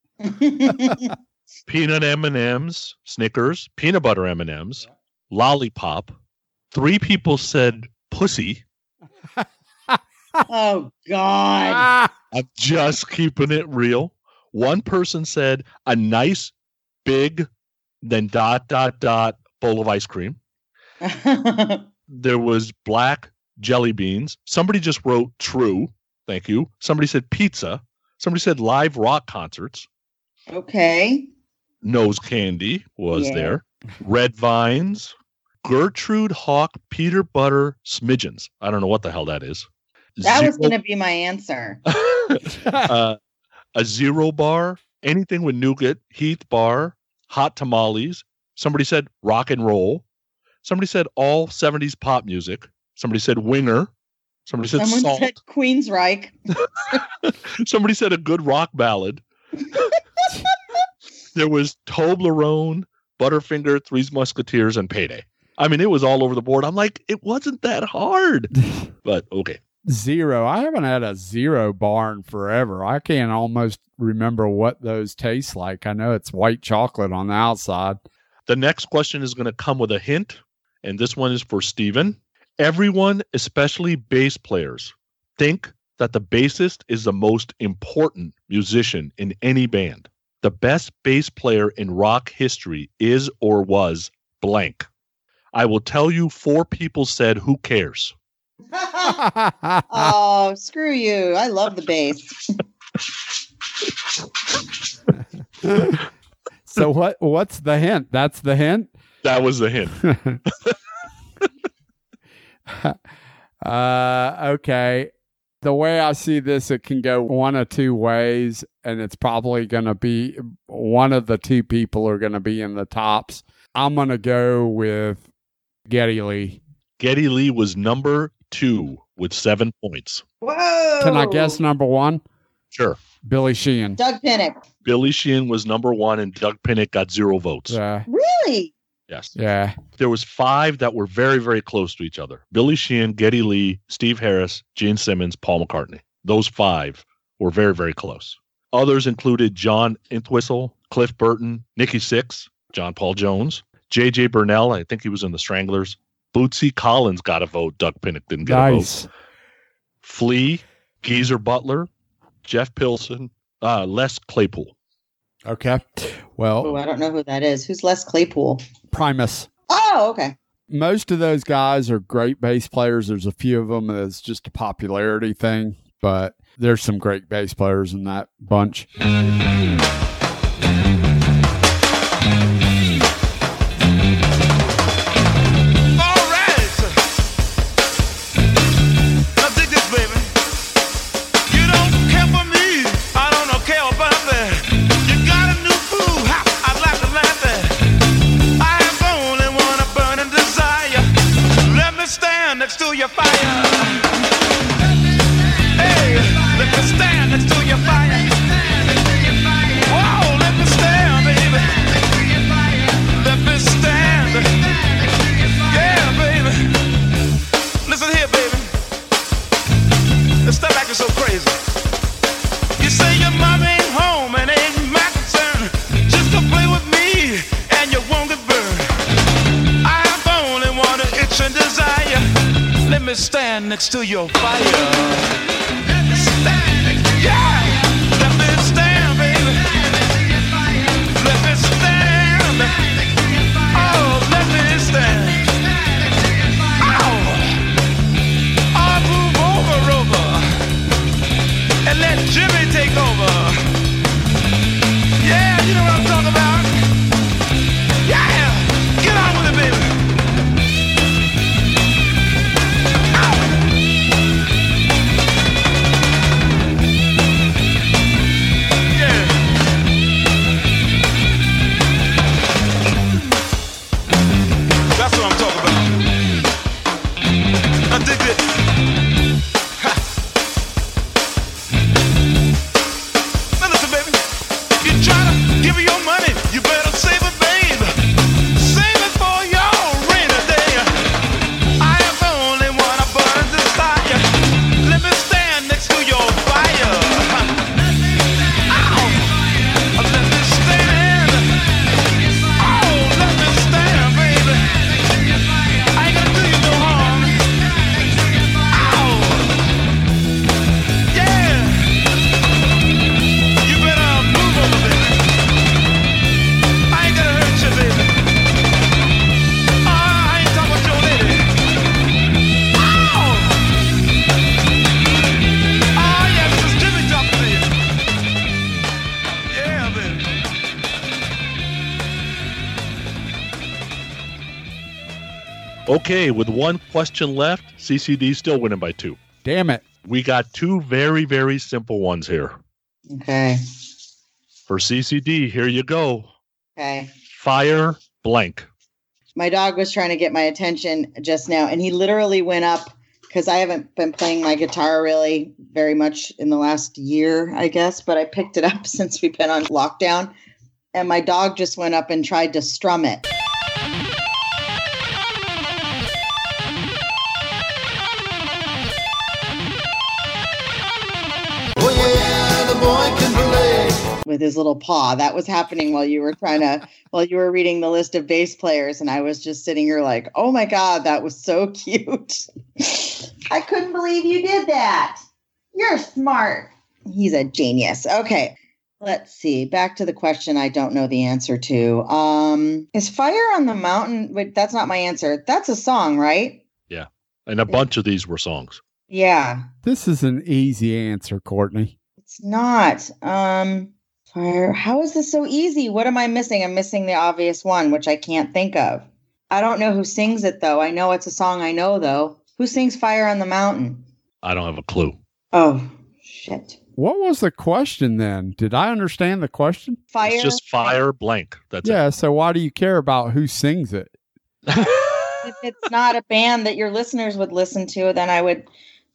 Peanut M&Ms, Snickers, peanut butter M&Ms, lollipop. 3 people said pussy. Oh, God. I'm just keeping it real. 1 person said a nice, big, then ... bowl of ice cream. There was black jelly beans. Somebody just wrote true. Thank you. Somebody said pizza. Somebody said live rock concerts. Okay. Nose candy was there. Red vines. Gertrude Hawk peanut butter smidgens. I don't know what the hell that is. That was going to be my answer. A zero bar, anything with nougat, Heath bar, hot tamales. Somebody said rock and roll. Somebody said all 70s pop music. Somebody said winger. Somebody said salt. Someone said Queensryche. Somebody said a good rock ballad. There was Toblerone, Butterfinger, Three Musketeers, and Payday. I mean, it was all over the board. I'm like, it wasn't that hard. But okay. Zero. I haven't had a zero bar in forever. I can't almost remember what those taste like. I know it's white chocolate on the outside. The next question is going to come with a hint, and this one is for Stephen. Everyone, especially bass players, think that the bassist is the most important musician in any band. The best bass player in rock history is or was blank. I will tell you 4 people said, who cares? Oh, screw you. I love the bass. So what's the hint? That's the hint? That was the hint. Okay. The way I see this, it can go one of 2 ways, and it's probably going to be one of the 2 people are going to be in the tops. I'm going to go with Geddy Lee. Geddy Lee was number 2 with 7 points. Whoa! Can I guess number 1? Sure. Billy Sheehan. Doug Pinnick. Billy Sheehan was number 1, and Doug Pinnick got 0 votes. Really? Yes. Yeah. There was 5 that were very, very close to each other. Billy Sheehan, Geddy Lee, Steve Harris, Gene Simmons, Paul McCartney. Those 5 were very, very close. Others included John Entwistle, Cliff Burton, Nikki Sixx, John Paul Jones, J.J. Burnell. I think he was in the Stranglers. Bootsy Collins got a vote. Doug Pinnick didn't get a vote. Flea, Geezer Butler, Jeff Pilson, Les Claypool. Okay. Well, I don't know who that is. Who's Les Claypool? Primus. Oh, okay. Most of those guys are great bass players. There's a few of them that's just a popularity thing, but there's some great bass players in that bunch. Stand next to your fire. Stand next Okay, with one question left, CCD's still winning by two. Damn it. We got two very, very simple ones here. Okay. For CCD, here you go. Okay. Fire blank. My dog was trying to get my attention just now, and he literally went up because I haven't been playing my guitar really very much in the last year, I guess, but I picked it up since we've been on lockdown, and my dog just went up and tried to strum it. With his little paw. That was happening while you were reading the list of bass players, and I was just sitting here like, oh my God, that was so cute. I couldn't believe you did that. You're smart. He's a genius. Okay. Let's see. Back to the question I don't know the answer to. Is Fire on the Mountain? Wait, that's not my answer. That's a song, right? Yeah. And a bunch of these were songs. Yeah. This is an easy answer, Courtney. It's not. Fire. How is this so easy? What am I missing? I'm missing the obvious one, which I can't think of. I don't know who sings it, though. I know it's a song I know, though. Who sings Fire on the Mountain? I don't have a clue. Oh, shit. What was the question then? Did I understand the question? Fire. It's just fire blank. That's it. Yeah, so why do you care about who sings it? If it's not a band that your listeners would listen to, then I would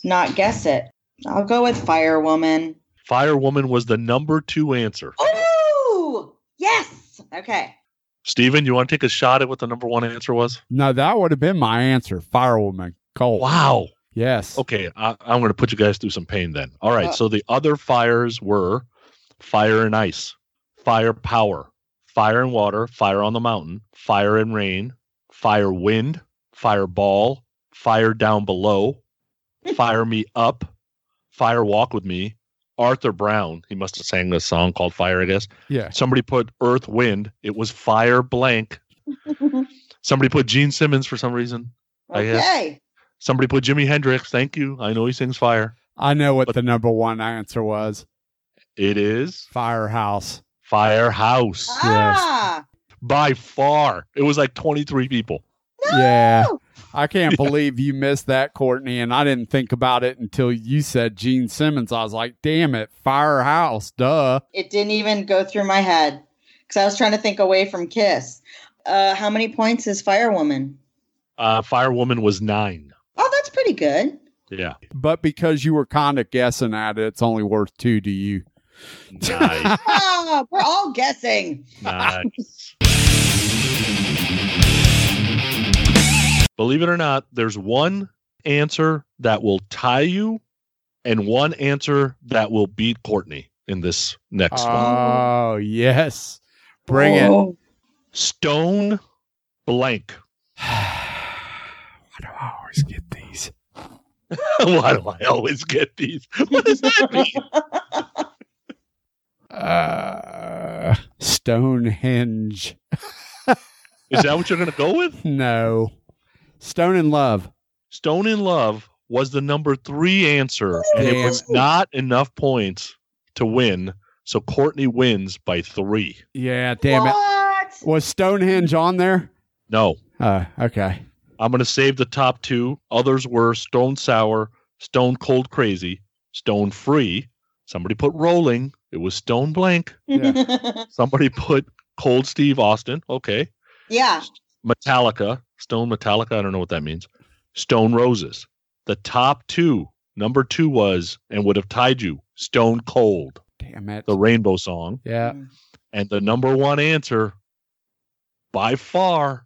not guess it. I'll go with Fire Woman. Fire Woman was the number 2 answer. Oh, yes. Okay. Steven, you want to take a shot at what the number 1 answer was? No, that would have been my answer. Fire Woman. Cold. Wow. Yes. Okay. I'm going to put you guys through some pain then. All right. So the other fires were Fire and Ice, Fire Power, Fire and Water, Fire on the Mountain, Fire and Rain, Fire Wind, Fireball, Fire Down Below, Fire Me Up, Fire Walk With Me, Arthur Brown, he must have sang this song called Fire, I guess. Yeah. Somebody put Earth, Wind. It was Fire Blank. Somebody put Gene Simmons for some reason. Okay. Somebody put Jimi Hendrix. Thank you. I know he sings Fire. I know what the number 1 answer was. It is? Firehouse. Firehouse. Ah! Yes. By far. It was like 23 people. No! Yeah. I can't believe you missed that, Courtney, and I didn't think about it until you said Gene Simmons. I was like, damn it, Firehouse, duh. It didn't even go through my head because I was trying to think away from Kiss. How many points is Fire Woman? Fire Woman was 9. Oh, that's pretty good. Yeah. But because you were kind of guessing at it, it's only worth 2 to you. Nice. Oh, we're all guessing. Nice. Believe it or not, there's one answer that will tie you and one answer that will beat Courtney in this next one. Oh, yes. Bring it. Stone blank. Why do I always get these? Why do I always get these? What does that mean? Stonehenge. Is that what you're going to go with? No. Stone in Love. Stone in Love was the number 3 answer, and it was not enough points to win. So Courtney wins by 3. Yeah, damn what? It. Was Stonehenge on there? No. Okay. I'm going to save the top 2. Others were Stone Sour, Stone Cold Crazy, Stone Free. Somebody put Rolling. It was Stone Blank. Yeah. Somebody put Cold Steve Austin. Okay. Yeah. Metallica. Stone Metallica. I don't know what that means. Stone Roses. The top 2. Number 2 was, and would have tied you, Stone Cold. Damn it. The Rainbow Song. Yeah. And the number 1 answer, by far,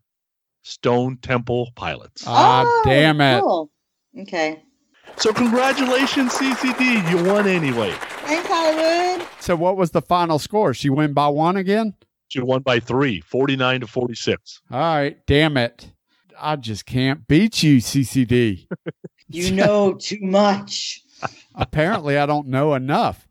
Stone Temple Pilots. Oh, damn it. Cool. Okay. So congratulations, CCD. You won anyway. Thanks, Hollywood. So what was the final score? She won by 1 again? She won by 3, 49-46. All right. Damn it. I just can't beat you, CCD. You know too much. Apparently, I don't know enough.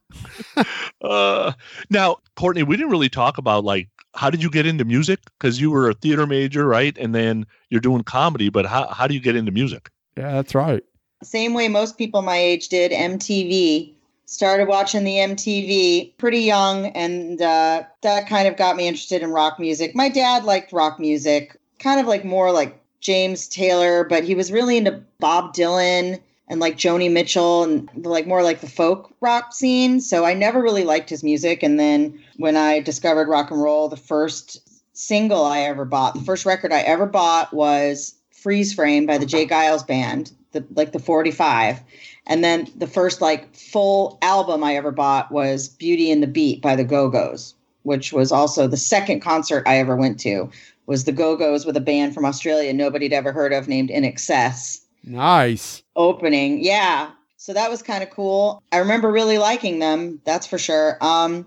Now, Courtney, we didn't really talk about, like, how did you get into music? Because you were a theater major, right? And then you're doing comedy, but how do you get into music? Yeah, that's right. Same way most people my age did, MTV. Started watching the MTV pretty young, and that kind of got me interested in rock music. My dad liked rock music, kind of like more like James Taylor, but he was really into Bob Dylan and like Joni Mitchell and like more like the folk rock scene. So I never really liked his music. And then when I discovered rock and roll, the first single I ever bought, the first record I ever bought was Freeze Frame by the Jay Giles Band, the 45. And then the first like full album I ever bought was Beauty and the Beat by the Go-Go's, which was also the second concert I ever went to, was the Go-Go's with a band from Australia nobody'd ever heard of named InXS. Nice. Opening. Yeah. So that was kind of cool. I remember really liking them. That's for sure. And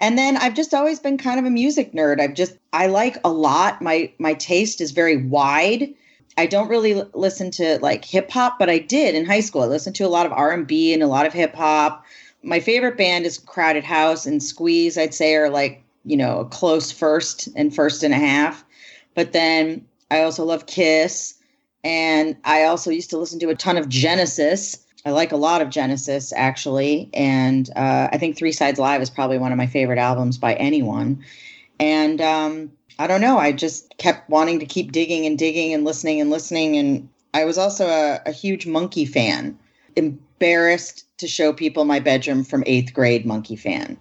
then I've just always been kind of a music nerd. I like a lot. My taste is very wide. I don't really listen to like hip hop, but I did in high school. I listened to a lot of R&B and a lot of hip hop. My favorite band is Crowded House, and Squeeze, I'd say, are like, you know, a close first and first and a half. But then I also love Kiss. And I also used to listen to a ton of Genesis. I like a lot of Genesis, actually. And I think Three Sides Live is probably one of my favorite albums by anyone. And I don't know. I just kept wanting to keep digging and digging and listening and listening. And I was also a huge Monkey fan. Embarrassed to show people my bedroom from 8th grade Monkey fan.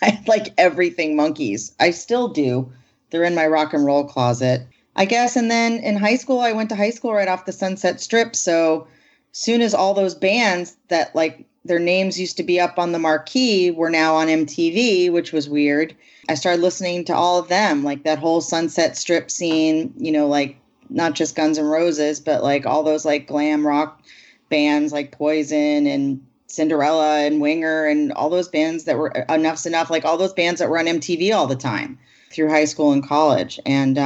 I like everything Monkeys. I still do. They're in my rock and roll closet, I guess. And then in high school, I went to high school right off the Sunset Strip. So soon as all those bands that like their names used to be up on the marquee were now on MTV, which was weird, I started listening to all of them, like that whole Sunset Strip scene, you know, like not just Guns N' Roses, but like all those like glam rock bands like Poison and Cinderella and Winger and all those bands that were Enough's Enough, like all those bands that were on MTV all the time through high school and college. And,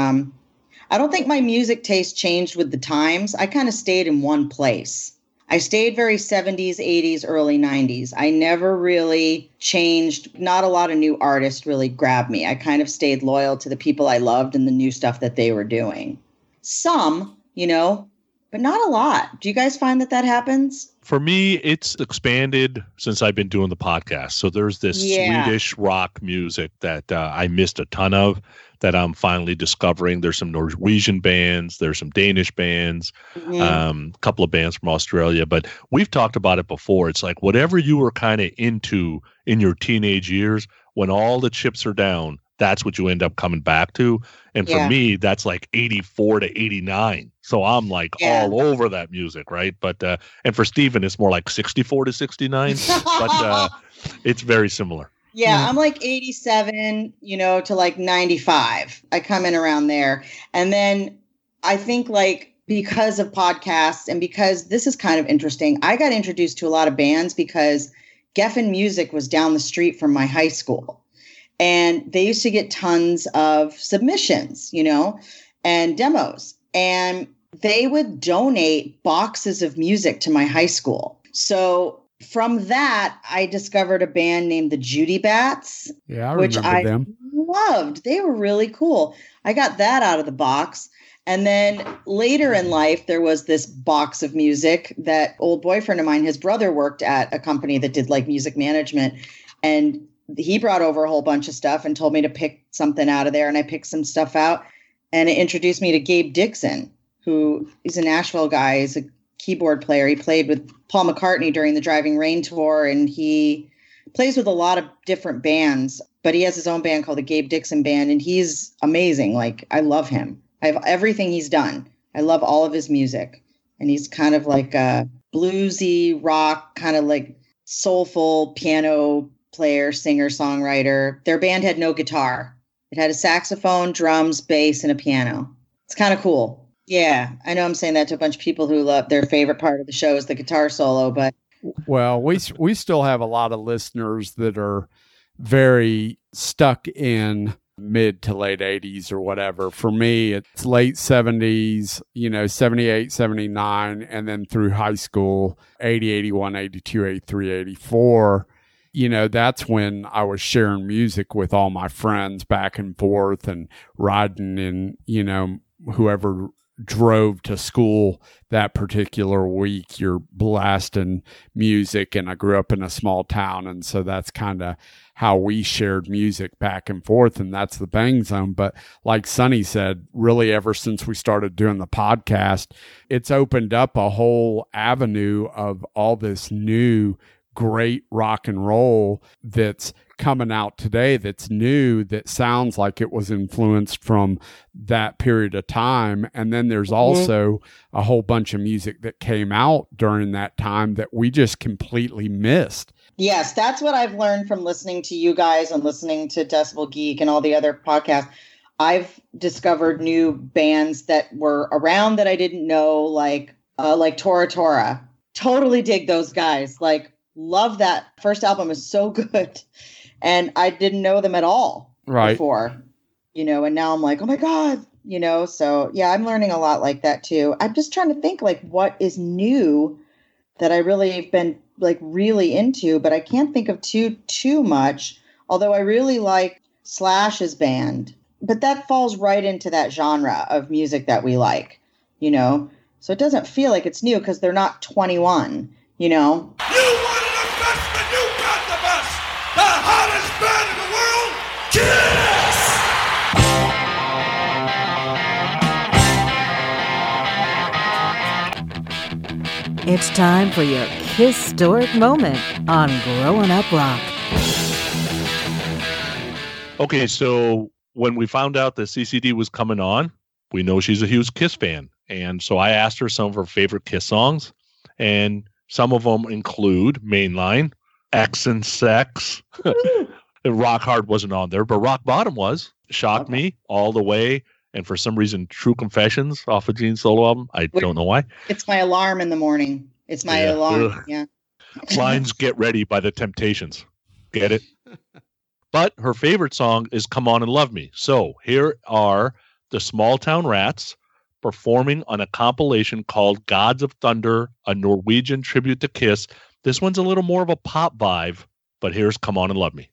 I don't think my music taste changed with the times. I kind of stayed in one place. I stayed very 70s, 80s, early 90s. I never really changed. Not a lot of new artists really grabbed me. I kind of stayed loyal to the people I loved and the new stuff that they were doing. Some, you know, but not a lot. Do you guys find that happens? For me, it's expanded since I've been doing the podcast. So there's this Swedish rock music that I missed a ton of, that I'm finally discovering. There's some Norwegian bands. There's some Danish bands, a couple of bands from Australia. But we've talked about it before. It's like whatever you were kind of into in your teenage years, when all the chips are down, that's what you end up coming back to. And for me, that's like 84 to 89. So I'm like all over that music, right? But and for Stephen, it's more like 64 to 69. But it's very similar. Yeah, I'm like 87, you know, to like 95. I come in around there. And then I think like because of podcasts and because this is kind of interesting, I got introduced to a lot of bands because Geffen Music was down the street from my high school. And they used to get tons of submissions, you know, and demos. And they would donate boxes of music to my high school. So from that, I discovered a band named the Judy Bats, which I loved. They were really cool. I got that out of the box. And then later in life, there was this box of music that old boyfriend of mine, his brother worked at a company that did like music management. And he brought over a whole bunch of stuff and told me to pick something out of there. And I picked some stuff out, and it introduced me to Gabe Dixon, who is a Nashville guy. He's a keyboard player. He played with Paul McCartney during the Driving Rain tour, and he plays with a lot of different bands, but he has his own band called the Gabe Dixon Band, and he's amazing. Like, I love him. I have everything he's done. I love all of his music. And he's kind of like a bluesy rock, kind of like soulful piano player, singer, songwriter. Their band had no guitar. It had a saxophone, drums, bass, and a piano. It's kind of cool. Yeah, I know I'm saying that to a bunch of people who love their favorite part of the show is the guitar solo, but. Well, we still have a lot of listeners that are very stuck in mid to late 80s or whatever. For me, it's late 70s, 78, 79, and then through high school, 80, 81, 82, 83, 84. That's when I was sharing music with all my friends back and forth and riding in, whoever drove to school that particular week, you're blasting music. And I grew up in a small town, and so that's kind of how we shared music back and forth, and that's the Bang Zone. But like Sonny said, really ever since we started doing the podcast, it's opened up a whole avenue of all this new great rock and roll that's coming out today, that's new, that sounds like it was influenced from that period of time. And then there's also a whole bunch of music that came out during that time that we just completely missed. Yes, that's what I've learned from listening to you guys and listening to Decibel Geek and all the other podcasts. I've discovered new bands that were around that I didn't know, like Tora Tora. Totally dig those guys. Love that first album is so good. And I didn't know them at all before, and now I'm like, oh my God, so yeah, I'm learning a lot like that too. I'm just trying to think what is new that I really have been really into, but I can't think of too much. Although I really like Slash's band, but that falls right into that genre of music that we like, so it doesn't feel like it's new because they're not 21, You wanted the best, but you got the best. The hottest band in the world, Kiss! It's time for your Kiss-storic moment on Growin' Up Rock. Okay, so when we found out that CCD was coming on, we know she's a huge Kiss fan. And so I asked her some of her favorite Kiss songs, and some of them include Mainline, X and Sex. Rock Hard wasn't on there, but Rock Bottom was. Shocked me all the way. And for some reason, True Confessions off of Gene's solo album. I don't know why. It's my alarm in the morning. It's my alarm. Yeah. Lines Get Ready by the Temptations. Get it? But her favorite song is Come On and Love Me. So here are the Small Town Rats performing on a compilation called Gods of Thunder, a Norwegian tribute to Kiss. This one's a little more of a pop vibe, but here's Come On and Love Me.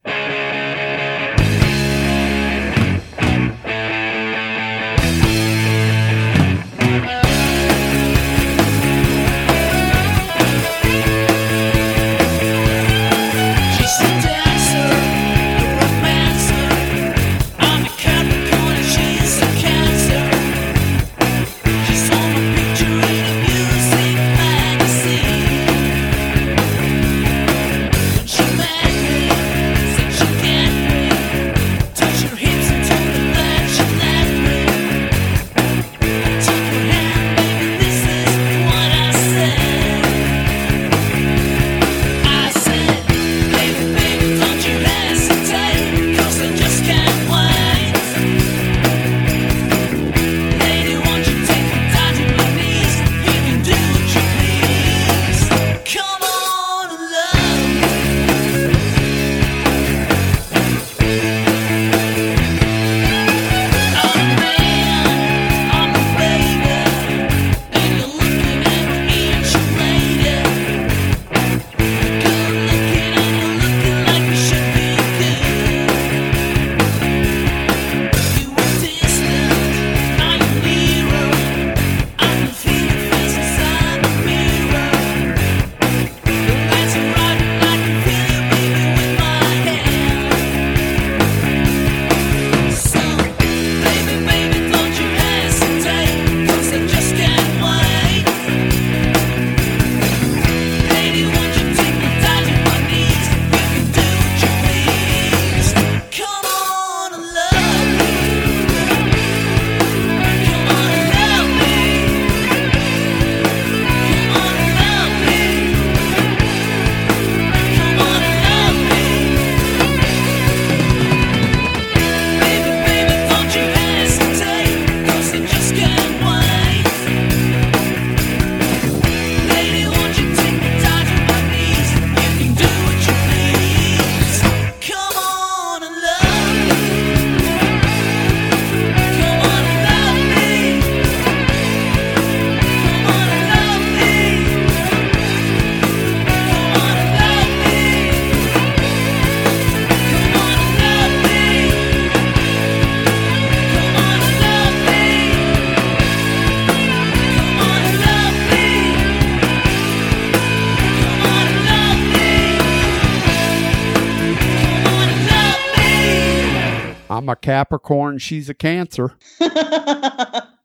I'm a Capricorn, she's a Cancer.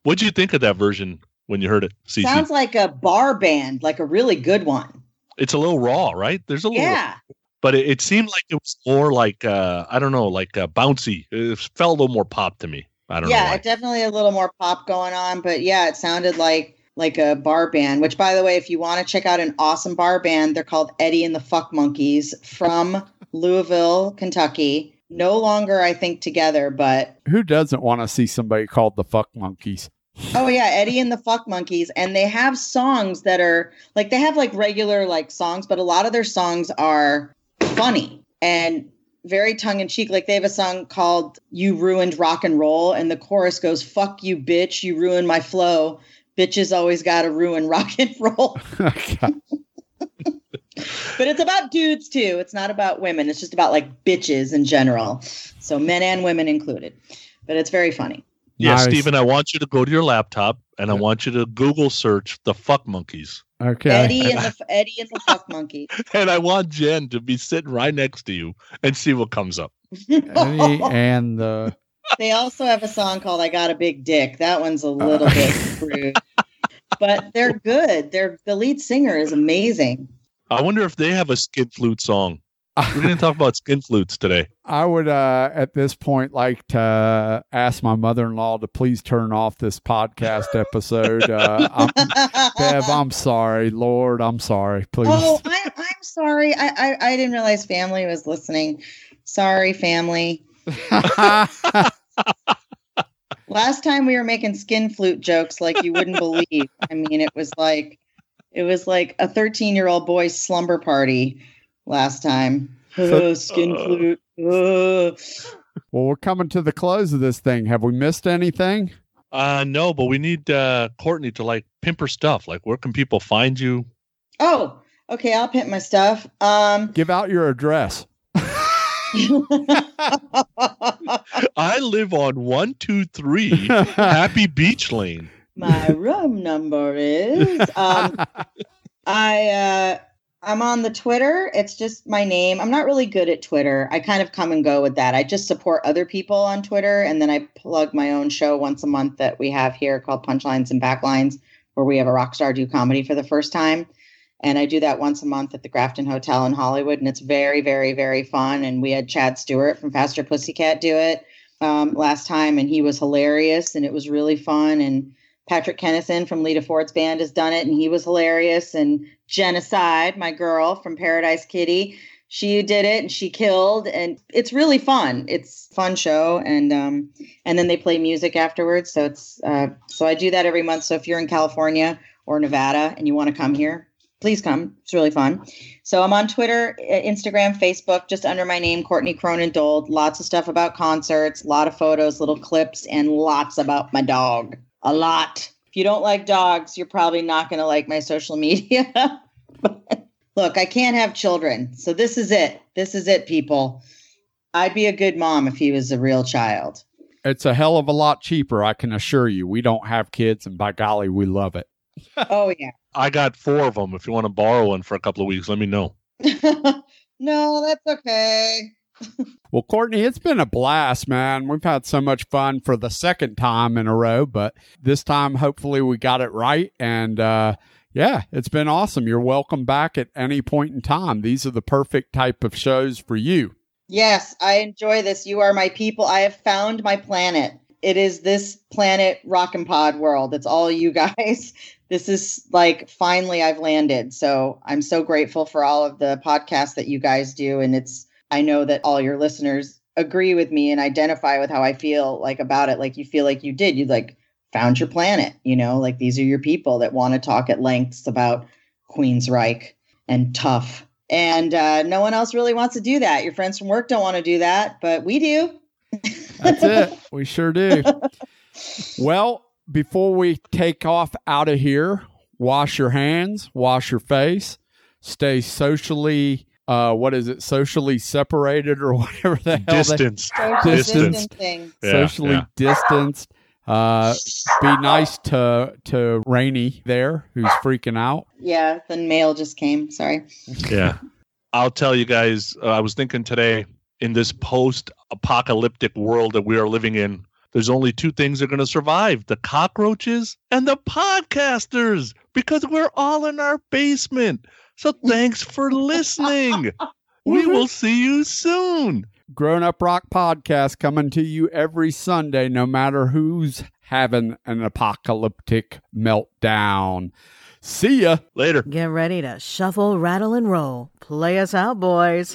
What'd you think of that version when you heard it, Cece? Sounds like a bar band, like a really good one. It's a little raw, right? There's a little, yeah. But it seemed like it was more like I don't know, like bouncy. It felt a little more pop to me. I don't know. Yeah, definitely a little more pop going on, but yeah, it sounded like a bar band, which, by the way, if you want to check out an awesome bar band, they're called Eddie and the Fuck Monkeys from Louisville, Kentucky. No longer, I think, together, but... Who doesn't want to see somebody called the Fuck Monkeys? Oh, yeah, Eddie and the Fuck Monkeys. And they have songs that are... Like, they have, like, regular, like, songs, but a lot of their songs are funny and very tongue-in-cheek. Like, they have a song called You Ruined Rock and Roll, and the chorus goes, fuck you, bitch, you ruined my flow. Bitches always gotta ruin rock and roll. But it's about dudes too. It's not about women. It's just about like bitches in general. So men and women included. But it's very funny. Yeah, nice. Stephen, I want you to go to your laptop and I want you to Google search the Fuck Monkeys. Okay. Eddie and the Fuck Monkeys. And I want Jen to be sitting right next to you and see what comes up. Eddie and the... They also have a song called I Got a Big Dick. That one's a little bit rude. But they're good. The lead singer is amazing. I wonder if they have a skin flute song. We're going to talk about skin flutes today. I would, at this point, like to ask my mother-in-law to please turn off this podcast episode. Bev, I'm sorry. Lord, I'm sorry. Please. Oh, I'm sorry. I didn't realize family was listening. Sorry, family. Last time we were making skin flute jokes like you wouldn't believe. I mean, it was like a 13-year-old boy's slumber party last time. Oh, skin flute. Oh. Well, we're coming to the close of this thing. Have we missed anything? No, but we need Courtney to like pimp her stuff. Like, where can people find you? Oh, okay, I'll pimp my stuff. Give out your address. I live on 123 Happy Beach Lane. My room number is I'm on the Twitter. It's just my name. I'm not really good at Twitter. I kind of come and go with that. I just support other people on Twitter, and then I plug my own show once a month that we have here called Punchlines and Backlines, where we have a rock star do comedy for the first time. And I do that once a month at the Grafton Hotel in Hollywood. And it's very, very, very fun. And we had Chad Stewart from Faster Pussycat do it last time. And he was hilarious. And it was really fun. And Patrick Kennison from Lita Ford's band has done it. And he was hilarious. And Genocide, my girl from Paradise Kitty, she did it. And she killed. And it's really fun. It's a fun show. And then they play music afterwards. So it's so I do that every month. So if you're in California or Nevada and you want to come here, please come. It's really fun. So I'm on Twitter, Instagram, Facebook, just under my name, Courtney Cronin-Dold. Lots of stuff about concerts, a lot of photos, little clips, and lots about my dog. A lot. If you don't like dogs, you're probably not going to like my social media. Look, I can't have children. So this is it. This is it, people. I'd be a good mom if he was a real child. It's a hell of a lot cheaper, I can assure you. We don't have kids, and by golly, we love it. Oh, yeah. I got 4 of them. If you want to borrow one for a couple of weeks, let me know. No, that's okay. Well, Courtney, it's been a blast, man. We've had so much fun for the second time in a row, but this time, hopefully we got it right. And yeah, it's been awesome. You're welcome back at any point in time. These are the perfect type of shows for you. Yes, I enjoy this. You are my people. I have found my planet. It is this planet Rockin' Pod world. It's all you guys. This is like, finally I've landed. So I'm so grateful for all of the podcasts that you guys do. And I know that all your listeners agree with me and identify with how I feel like about it. Like you feel like you did, you like found your planet, you know, like these are your people that want to talk at lengths about Queensryche and Tough. And no one else really wants to do that. Your friends from work don't want to do that, but we do. That's it. We sure do. Well, before we take off out of here, wash your hands, wash your face, stay socially, socially separated or whatever the hell. Distanced. Yeah, socially distanced. Be nice to Rainy there, who's freaking out. Yeah, the mail just came. Sorry. Yeah. I'll tell you guys, I was thinking today, in this post-apocalyptic world that we are living in, there's only two things that are going to survive, the cockroaches and the podcasters, because we're all in our basement. So thanks for listening. We will see you soon. Grown Up Rock Podcast coming to you every Sunday, no matter who's having an apocalyptic meltdown. See ya. Later. Get ready to shuffle, rattle, and roll. Play us out, boys.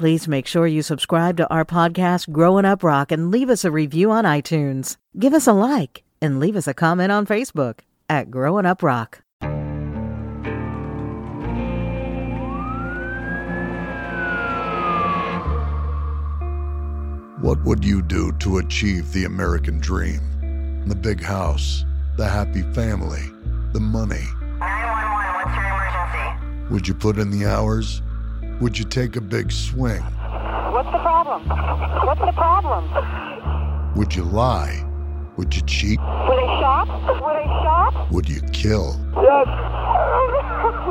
Please make sure you subscribe to our podcast, Growin' Up Rock, and leave us a review on iTunes. Give us a like and leave us a comment on Facebook at Growin' Up Rock. What would you do to achieve the American dream? The big house, the happy family, the money. 911, what's your emergency? Would you put in the hours? Would you take a big swing? What's the problem? What's the problem? Would you lie? Would you cheat? Would I shop? Would I shop? Would you kill? Yes. My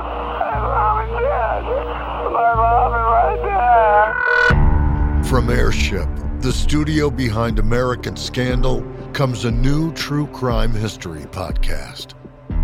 mom and dad. My mom and my dad. From Airship, the studio behind American Scandal, comes a new true crime history podcast.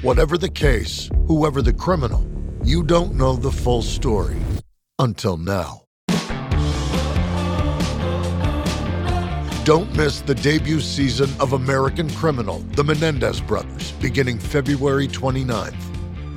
whatever the case, whoever the criminal, you don't know the full story until now. Don't miss the debut season of American Criminal, The Menendez Brothers, beginning February 29th.